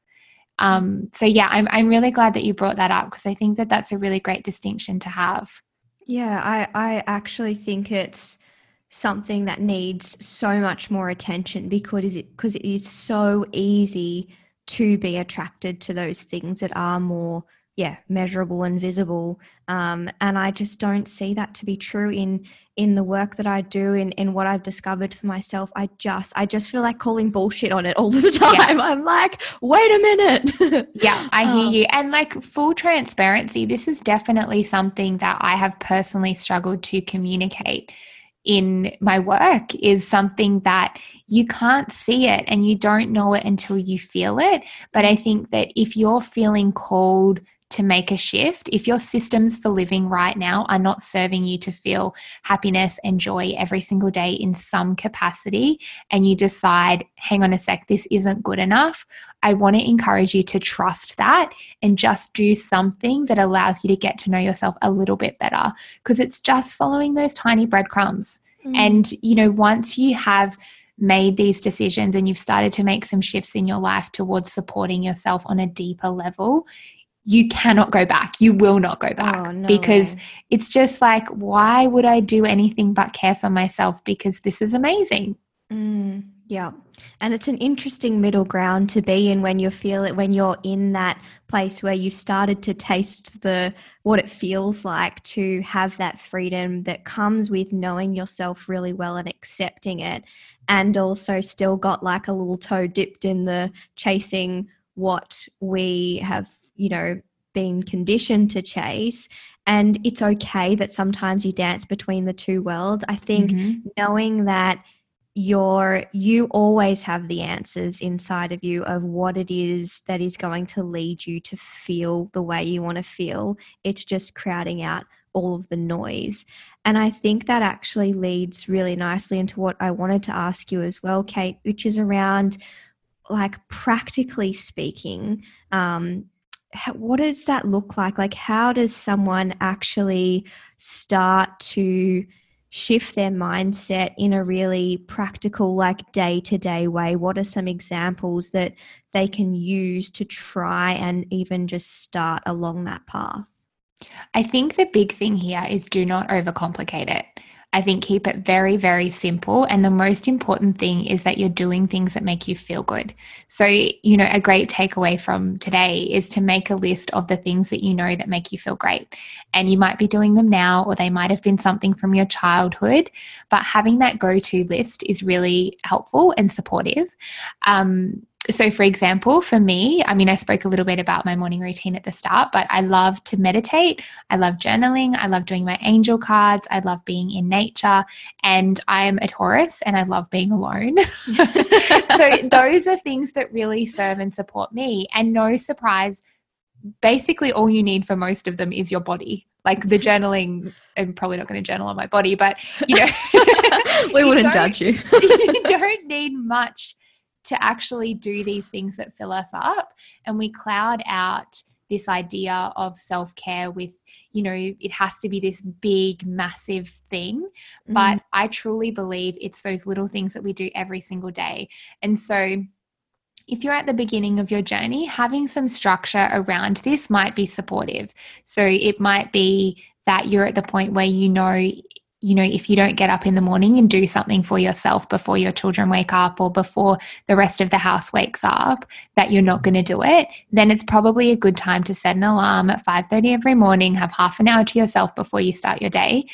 Um, so yeah, I'm, I'm really glad that you brought that up because I think that that's a really great distinction to have. Yeah, I, I actually think it's something that needs so much more attention because it, because it is so easy to be attracted to those things that are more, yeah, measurable and visible. Um, and I just don't see that to be true in, in the work that I do, in, in what I've discovered for myself. I just, I just feel like calling bullshit on it all the time. Yeah. I'm like, wait a minute. Yeah, I hear um, you. And like full transparency, this is definitely something that I have personally struggled to communicate in my work, is something that you can't see it and you don't know it until you feel it. But I think that if you're feeling called to make a shift, if your systems for living right now are not serving you to feel happiness and joy every single day in some capacity, and you decide, hang on a sec, this isn't good enough, I want to encourage you to trust that and just do something that allows you to get to know yourself a little bit better, because it's just following those tiny breadcrumbs. Mm. And, you know, once you have made these decisions and you've started to make some shifts in your life towards supporting yourself on a deeper level, you cannot go back. You will not go back. Oh, no because way. It's just like, why would I do anything but care for myself? Because this is amazing. Mm, yeah. And it's an interesting middle ground to be in when you feel it, when you're in that place where you've started to taste the, what it feels like to have that freedom that comes with knowing yourself really well and accepting it. And also still got like a little toe dipped in the chasing what we have, you know, being conditioned to chase. And it's okay that sometimes you dance between the two worlds. I think mm-hmm. knowing that you're, you always have the answers inside of you of what it is that is going to lead you to feel the way you want to feel. It's just crowding out all of the noise. And I think that actually leads really nicely into what I wanted to ask you as well, Kate, which is around, like, practically speaking, um, what does that look like? Like, how does someone actually start to shift their mindset in a really practical, like, day-to-day way? What are some examples that they can use to try and even just start along that path? I think the big thing here is do not overcomplicate it. I think keep it very, very simple. And the most important thing is that you're doing things that make you feel good. So, you know, a great takeaway from today is to make a list of the things that you know that make you feel great. And you might be doing them now, or they might have been something from your childhood, but having that go-to list is really helpful and supportive. Um, So for example, for me, I mean, I spoke a little bit about my morning routine at the start, but I love to meditate. I love journaling. I love doing my angel cards. I love being in nature, and I'm a Taurus and I love being alone. So those are things that really serve and support me. And no surprise, basically all you need for most of them is your body. Like the journaling, I'm probably not going to journal on my body, but you know, we wouldn't judge you. You don't need much to actually do these things that fill us up. And we cloud out this idea of self-care with, you know, it has to be this big, massive thing. Mm. But I truly believe it's those little things that we do every single day. And so if you're at the beginning of your journey, having some structure around this might be supportive. So it might be that you're at the point where you know you know, if you don't get up in the morning and do something for yourself before your children wake up or before the rest of the house wakes up, that you're not going to do it, then it's probably a good time to set an alarm at five thirty every morning, have half an hour to yourself before you start your day.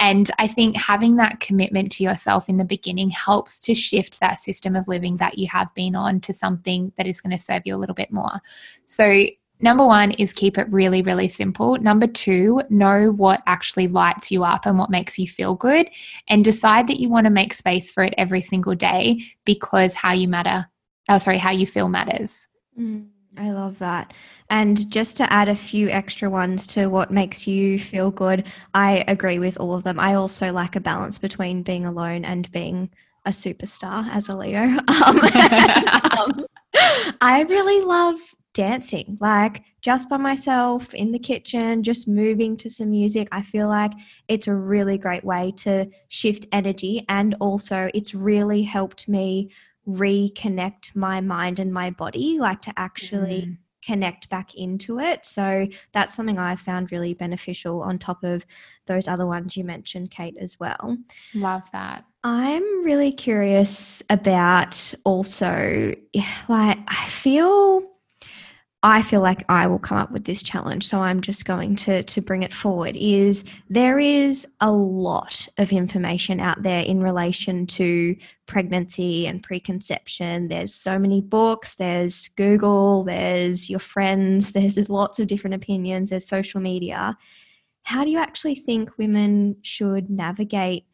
And I think having that commitment to yourself in the beginning helps to shift that system of living that you have been on to something that is going to serve you a little bit more. So number one is keep it really, really simple. Number two, know what actually lights you up and what makes you feel good, and decide that you want to make space for it every single day, because how you matter, oh, sorry, how you feel matters. Mm. I love that. And just to add a few extra ones to what makes you feel good, I agree with all of them. I also like a balance between being alone and being a superstar as a Leo. Um, um, I really love dancing, like just by myself in the kitchen, just moving to some music. I feel like it's a really great way to shift energy, and also it's really helped me reconnect my mind and my body, like to actually mm. connect back into it. So that's something I found really beneficial on top of those other ones you mentioned, Kate, as well. Love that. I'm really curious about also, like, I feel I feel like I will come up with this challenge, so I'm just going to to bring it forward, is there is a lot of information out there in relation to pregnancy and preconception. There's so many books, there's Google, there's your friends, there's, there's lots of different opinions, there's social media. How do you actually think women should navigate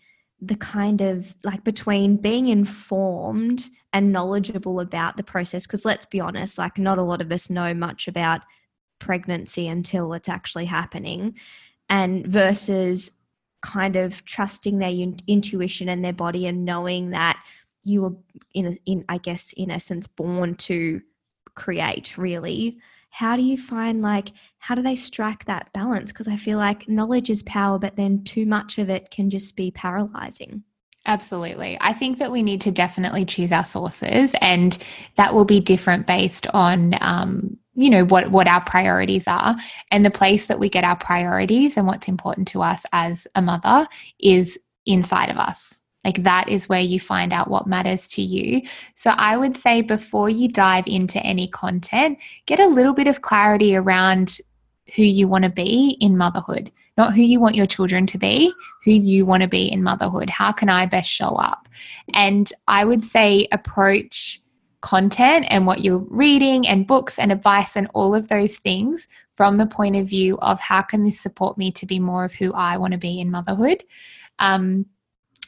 the kind of, like, between being informed and knowledgeable about the process? Because let's be honest, like, not a lot of us know much about pregnancy until it's actually happening, and versus kind of trusting their in- intuition and their body, and knowing that you were in, in, I guess, in essence, born to create, really. How do you find, like, how do they strike that balance? Because I feel like knowledge is power, but then too much of it can just be paralyzing. Absolutely. I think that we need to definitely choose our sources, and that will be different based on, um, you know, what, what our priorities are. And the place that we get our priorities and what's important to us as a mother is inside of us. Like, that is where you find out what matters to you. So I would say, before you dive into any content, get a little bit of clarity around who you want to be in motherhood, not who you want your children to be, who you want to be in motherhood. How can I best show up? And I would say approach content and what you're reading and books and advice and all of those things from the point of view of, how can this support me to be more of who I want to be in motherhood? Um,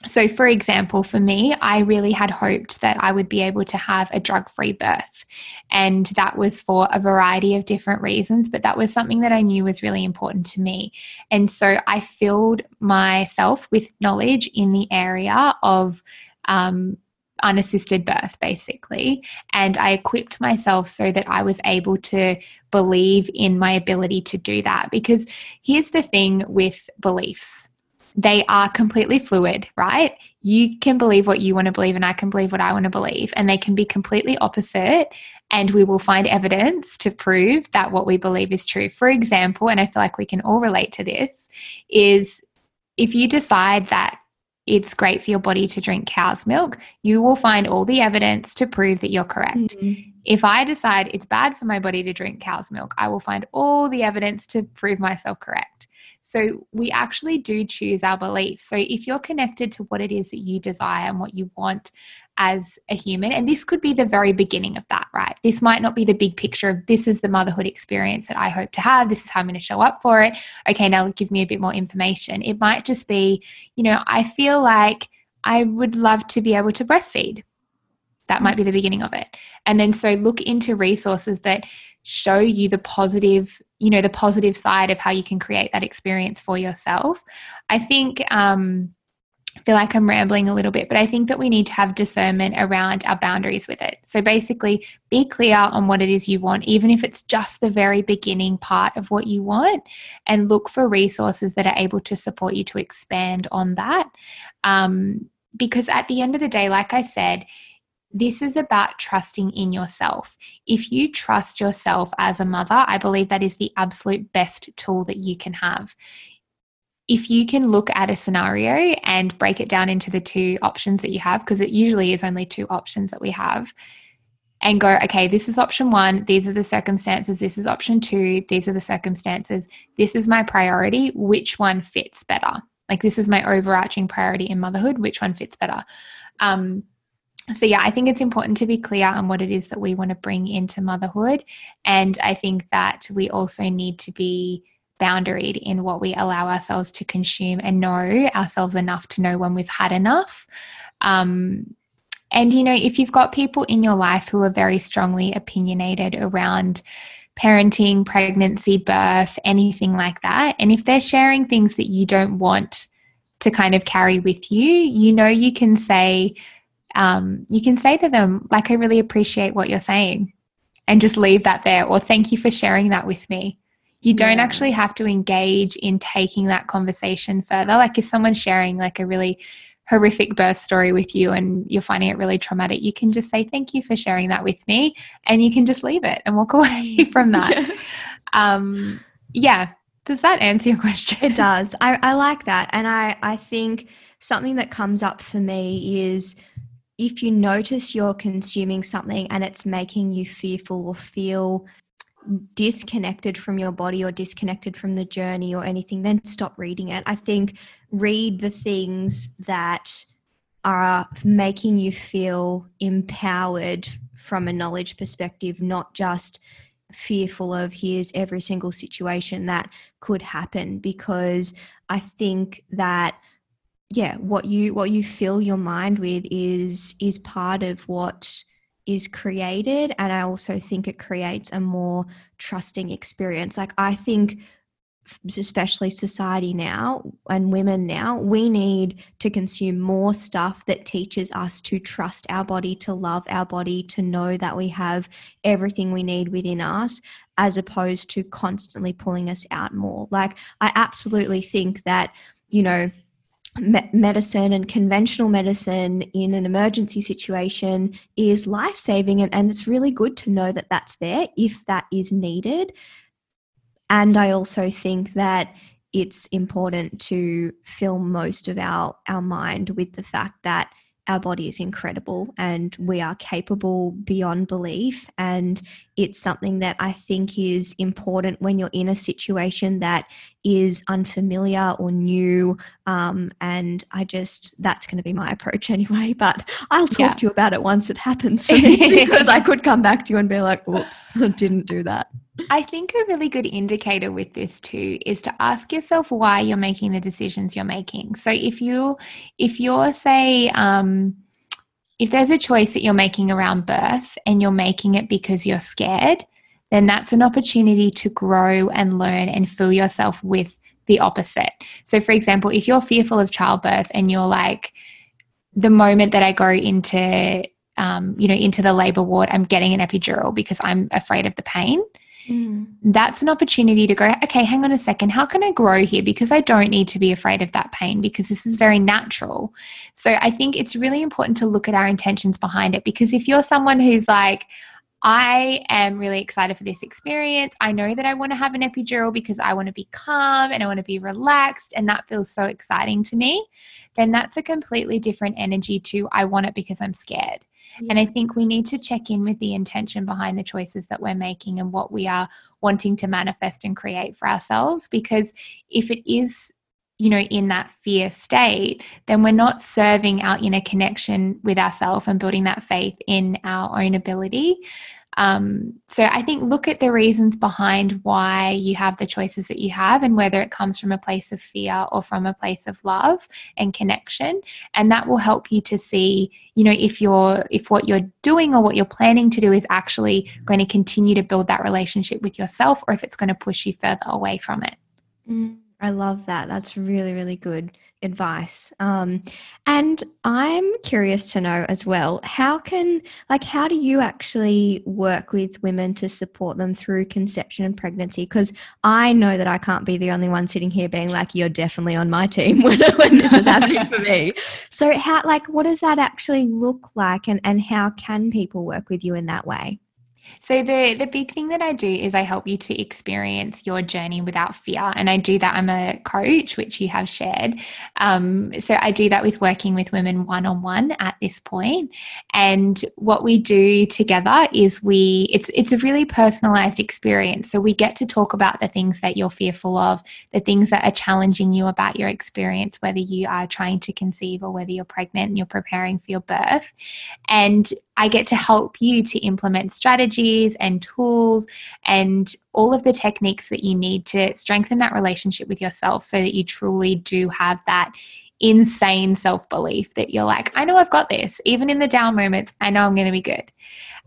So for example, for me, I really had hoped that I would be able to have a drug-free birth, and that was for a variety of different reasons, but that was something that I knew was really important to me. And so I filled myself with knowledge in the area of um, unassisted birth, basically, and I equipped myself so that I was able to believe in my ability to do that. Because here's the thing with beliefs. They are completely fluid, right? You can believe what you want to believe, and I can believe what I want to believe, and they can be completely opposite, and we will find evidence to prove that what we believe is true. For example, and I feel like we can all relate to this, is if you decide that it's great for your body to drink cow's milk, you will find all the evidence to prove that you're correct. Mm-hmm. If I decide it's bad for my body to drink cow's milk, I will find all the evidence to prove myself correct. So we actually do choose our beliefs. So if you're connected to what it is that you desire and what you want as a human, and this could be the very beginning of that, right? This might not be the big picture of, this is the motherhood experience that I hope to have. This is how I'm going to show up for it. Okay, now give me a bit more information. It might just be, you know, I feel like I would love to be able to breastfeed. That might be the beginning of it. And then so look into resources that show you the positive, you know, the positive side of how you can create that experience for yourself. I think, um, I feel like I'm rambling a little bit, but I think that we need to have discernment around our boundaries with it. So basically, be clear on what it is you want, even if it's just the very beginning part of what you want, and look for resources that are able to support you to expand on that. Um, because at the end of the day, like I said, this is about trusting in yourself. If you trust yourself as a mother, I believe that is the absolute best tool that you can have. If you can look at a scenario and break it down into the two options that you have, because it usually is only two options that we have, and go, okay, this is option one, these are the circumstances, this is option two, these are the circumstances, this is my priority, which one fits better? Like, this is my overarching priority in motherhood, which one fits better? Um, So yeah, I think it's important to be clear on what it is that we want to bring into motherhood. And I think that we also need to be boundaried in what we allow ourselves to consume, and know ourselves enough to know when we've had enough. Um, And, you know, if you've got people in your life who are very strongly opinionated around parenting, pregnancy, birth, anything like that, and if they're sharing things that you don't want to kind of carry with you, you know, you can say, um, you can say to them, like, I really appreciate what you're saying, and just leave that there, or thank you for sharing that with me. You don't yeah. actually have to engage in taking that conversation further. Like, if someone's sharing like a really horrific birth story with you and you're finding it really traumatic, you can just say, thank you for sharing that with me, and you can just leave it and walk away from that. Yeah. Um, yeah. Does that answer your question? It does. I, I like that. And I, I think something that comes up for me is, if you notice you're consuming something and it's making you fearful or feel disconnected from your body or disconnected from the journey or anything, then stop reading it. I think read the things that are making you feel empowered from a knowledge perspective, not just fearful of here's every single situation that could happen, because I think that yeah, what you what you fill your mind with is is part of what is created. And I also think it creates a more trusting experience. Like, I think especially society now and women now, we need to consume more stuff that teaches us to trust our body, to love our body, to know that we have everything we need within us, as opposed to constantly pulling us out more. Like, I absolutely think that, you know, medicine and conventional medicine in an emergency situation is life-saving, and, and it's really good to know that that's there if that is needed. And I also think that it's important to fill most of our, our mind with the fact that our body is incredible and we are capable beyond belief. And it's something that I think is important when you're in a situation that is unfamiliar or new. Um, and I just, that's going to be my approach anyway, but I'll talk yeah. to you about it once it happens for me, because I could come back to you and be like, oops, I didn't do that. I think a really good indicator with this too is to ask yourself why you're making the decisions you're making. So if you, if you're say, um, if there's a choice that you're making around birth and you're making it because you're scared, then that's an opportunity to grow and learn and fill yourself with the opposite. So for example, if you're fearful of childbirth and you're like, the moment that I go into, um, you know, into the labor ward, I'm getting an epidural because I'm afraid of the pain. Mm. That's an opportunity to go, okay, hang on a second, how can I grow here? Because I don't need to be afraid of that pain, because this is very natural. So I think it's really important to look at our intentions behind it, because if you're someone who's like, I am really excited for this experience, I know that I want to have an epidural because I want to be calm and I want to be relaxed, and that feels so exciting to me, then that's a completely different energy to I want it because I'm scared. Yeah. And I think we need to check in with the intention behind the choices that we're making and what we are wanting to manifest and create for ourselves, because if it is, you know, in that fear state, then we're not serving our inner connection with ourselves and building that faith in our own ability. Um, so I think look at the reasons behind why you have the choices that you have, and whether it comes from a place of fear or from a place of love and connection. And that will help you to see, you know, if you're, if what you're doing or what you're planning to do is actually going to continue to build that relationship with yourself, or if it's going to push you further away from it. Mm, I love that. That's really, really good advice. Um, and I'm curious to know as well, how can, like, how do you actually work with women to support them through conception and pregnancy? Because I know that I can't be the only one sitting here being like, you're definitely on my team when, when this is happening for me. So how, like, what does that actually look like, and, and how can people work with you in that way? So the the big thing that I do is I help you to experience your journey without fear. And I do that. I'm a coach, which you have shared. Um, so I do that with working with women one-on-one at this point. And what we do together is we, it's, it's a really personalized experience. So we get to talk about the things that you're fearful of, the things that are challenging you about your experience, whether you are trying to conceive or whether you're pregnant and you're preparing for your birth. And I get to help you to implement strategies and tools and all of the techniques that you need to strengthen that relationship with yourself, so that you truly do have that insane self-belief that you're like, I know I've got this, even in the down moments, I know I'm going to be good.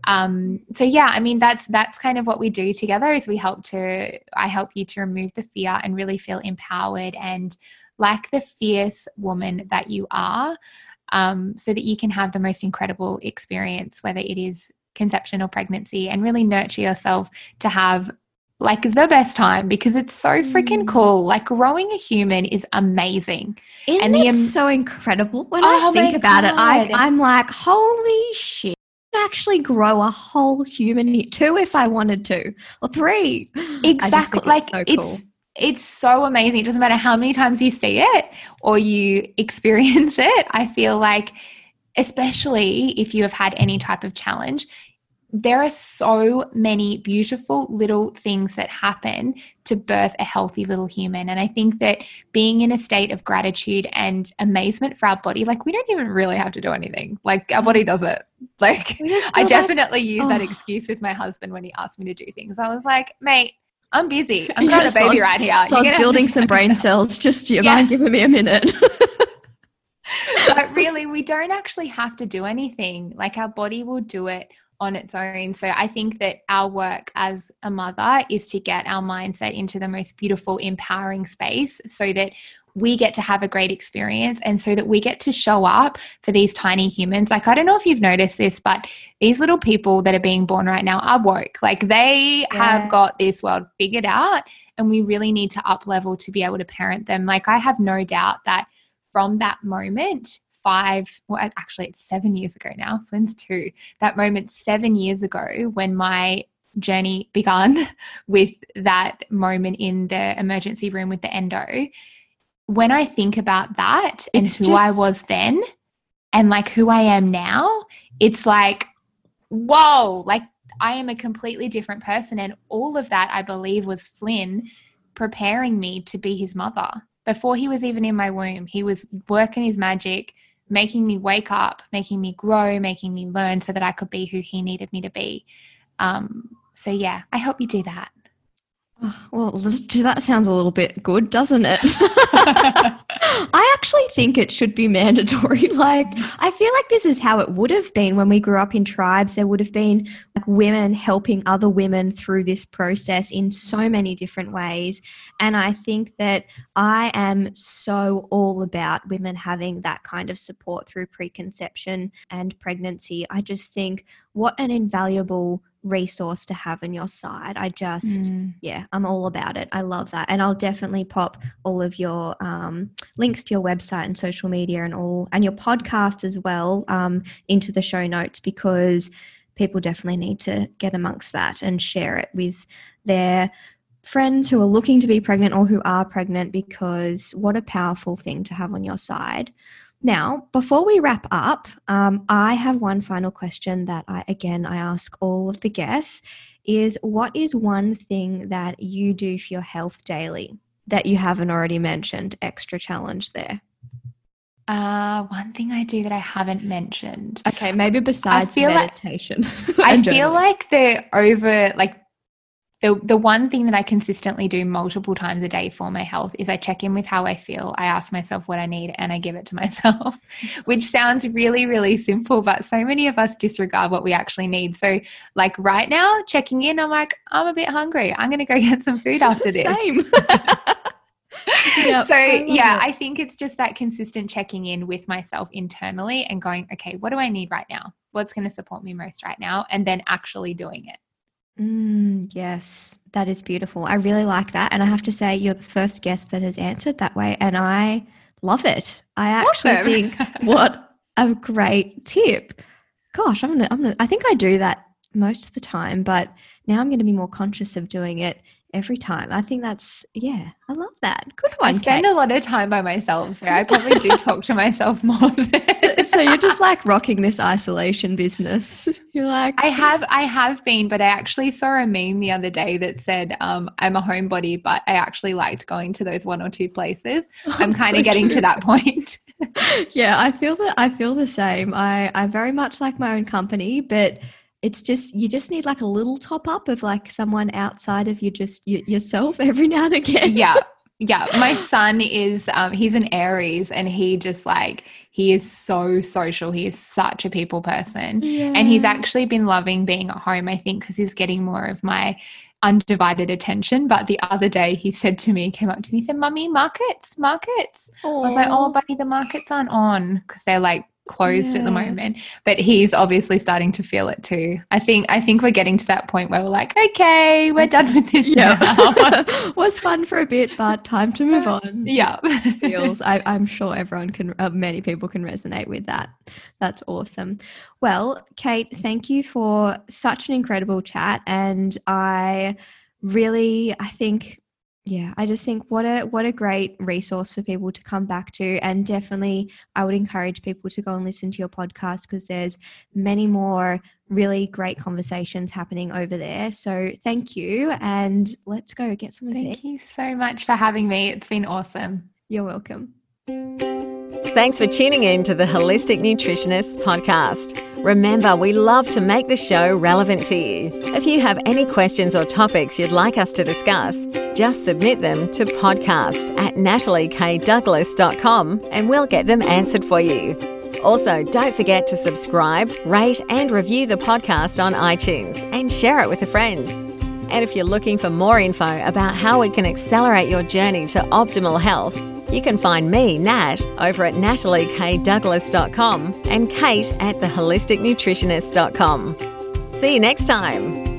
Um, so yeah, I mean, that's, that's kind of what we do together is we help to, I help you to remove the fear and really feel empowered and like the fierce woman that you are, um, so that you can have the most incredible experience, whether it is conception or pregnancy, and really nurture yourself to have like the best time, because it's so freaking cool. Like growing a human is amazing. Isn't and the, it so incredible? When oh I think about God. it, I, I'm like, holy shit, I could actually grow a whole human, two if I wanted to, or three. Exactly. Like it's, so cool. it's, it's so amazing. It doesn't matter how many times you see it or you experience it. I feel like, especially if you have had any type of challenge, there are so many beautiful little things that happen to birth a healthy little human. And I think that being in a state of gratitude and amazement for our body, like we don't even really have to do anything. Like our body does it. Like I definitely like, use oh. that excuse with my husband when he asked me to do things. I was like, mate, I'm busy. I'm got yeah, a baby so right here. So You're I was building some brain cells. Just you yeah. mind giving me a minute. But really, we don't actually have to do anything. Like our body will do it on its own. So I think that our work as a mother is to get our mindset into the most beautiful, empowering space so that we get to have a great experience and so that we get to show up for these tiny humans. Like, I don't know if you've noticed this, but these little people that are being born right now are woke. Like they yeah. have got this world figured out, and we really need to up level to be able to parent them. Like I have no doubt that from that moment, five, well, actually it's seven years ago now, Flynn's two, that moment seven years ago when my journey began with that moment in the emergency room with the endo, when I think about that and it's who just, I was then and like who I am now, it's like, whoa, like I am a completely different person. And all of that I believe was Flynn preparing me to be his mother. Before he was even in my womb, he was working his magic, making me wake up, making me grow, making me learn so that I could be who he needed me to be. Um, so yeah, I hope you do that. Well, that sounds a little bit good, doesn't it? I actually think it should be mandatory. Like, I feel like this is how it would have been when we grew up in tribes. There would have been like women helping other women through this process in so many different ways. And I think that I am so all about women having that kind of support through preconception and pregnancy. I just think what an invaluable resource to have on your side. I just, mm. yeah, I'm all about it. I love that. And I'll definitely pop all of your um, links to your website and social media and all, and your podcast as well um, into the show notes, because people definitely need to get amongst that and share it with their friends who are looking to be pregnant or who are pregnant, because what a powerful thing to have on your side. Now, before we wrap up, um, I have one final question that I, again, I ask all of the guests is, what is one thing that you do for your health daily that you haven't already mentioned? Extra challenge there. Uh, one thing I do that I haven't mentioned. Okay. Maybe besides I meditation. Like, I feel like the over, like The the one thing that I consistently do multiple times a day for my health is I check in with how I feel. I ask myself what I need and I give it to myself, which sounds really, really simple, but so many of us disregard what we actually need. So like right now, checking in, I'm like, I'm a bit hungry. I'm going to go get some food after this. Same. Yep, so I yeah, it. I think it's just that consistent checking in with myself internally and going, okay, what do I need right now? What's going to support me most right now? And then actually doing it. Mm, yes, that is beautiful. I really like that. And I have to say you're the first guest that has answered that way. And I love it. I actually awesome. think what a great tip. Gosh, I'm gonna, I'm gonna, I think I do that most of the time, but now I'm going to be more conscious of doing it every time. I think that's, yeah, I love that. Good one. I spend Kate. a lot of time by myself, so I probably do talk to myself more than so, so you're just like rocking this isolation business. You're like, I have, I have been, but I actually saw a meme the other day that said, um, I'm a homebody, but I actually liked going to those one or two places. Oh, I'm kind of so getting true. to that point. Yeah, I feel that. I feel the same. I, I very much like my own company, but it's just, you just need like a little top up of like someone outside of you, just you, yourself every now and again. Yeah. Yeah, my son is, um, he's an Aries, and he just like, he is so social. He is such a people person. Yeah. And he's actually been loving being at home, I think, because he's getting more of my undivided attention. But the other day he said to me, came up to me, he said, Mummy, markets, markets. Aww. I was like, oh, buddy, the markets aren't on because they're like closed yeah. at the moment. But he's obviously starting to feel it too. I think I think we're getting to that point where we're like, okay, we're done with this yeah. now. Was fun for a bit, but time to move on. Yeah. Feels. I, I'm sure everyone can, uh, many people can resonate with that. That's awesome. Well, Kate, thank you for such an incredible chat. And I really, I think, yeah, I just think what a what a great resource for people to come back to. And definitely I would encourage people to go and listen to your podcast, because there's many more really great conversations happening over there. So thank you, and let's go get some tea. Thank you so much for having me. It's been awesome. You're welcome. Thanks for tuning in to the Holistic Nutritionist podcast. Remember, we love to make the show relevant to you. If you have any questions or topics you'd like us to discuss, just submit them to podcast at natalie k douglas dot com and we'll get them answered for you. Also, don't forget to subscribe, rate and review the podcast on iTunes and share it with a friend. And if you're looking for more info about how we can accelerate your journey to optimal health, you can find me, Nat, over at natalie k douglas dot com and Kate at the holistic nutritionist dot com. See you next time.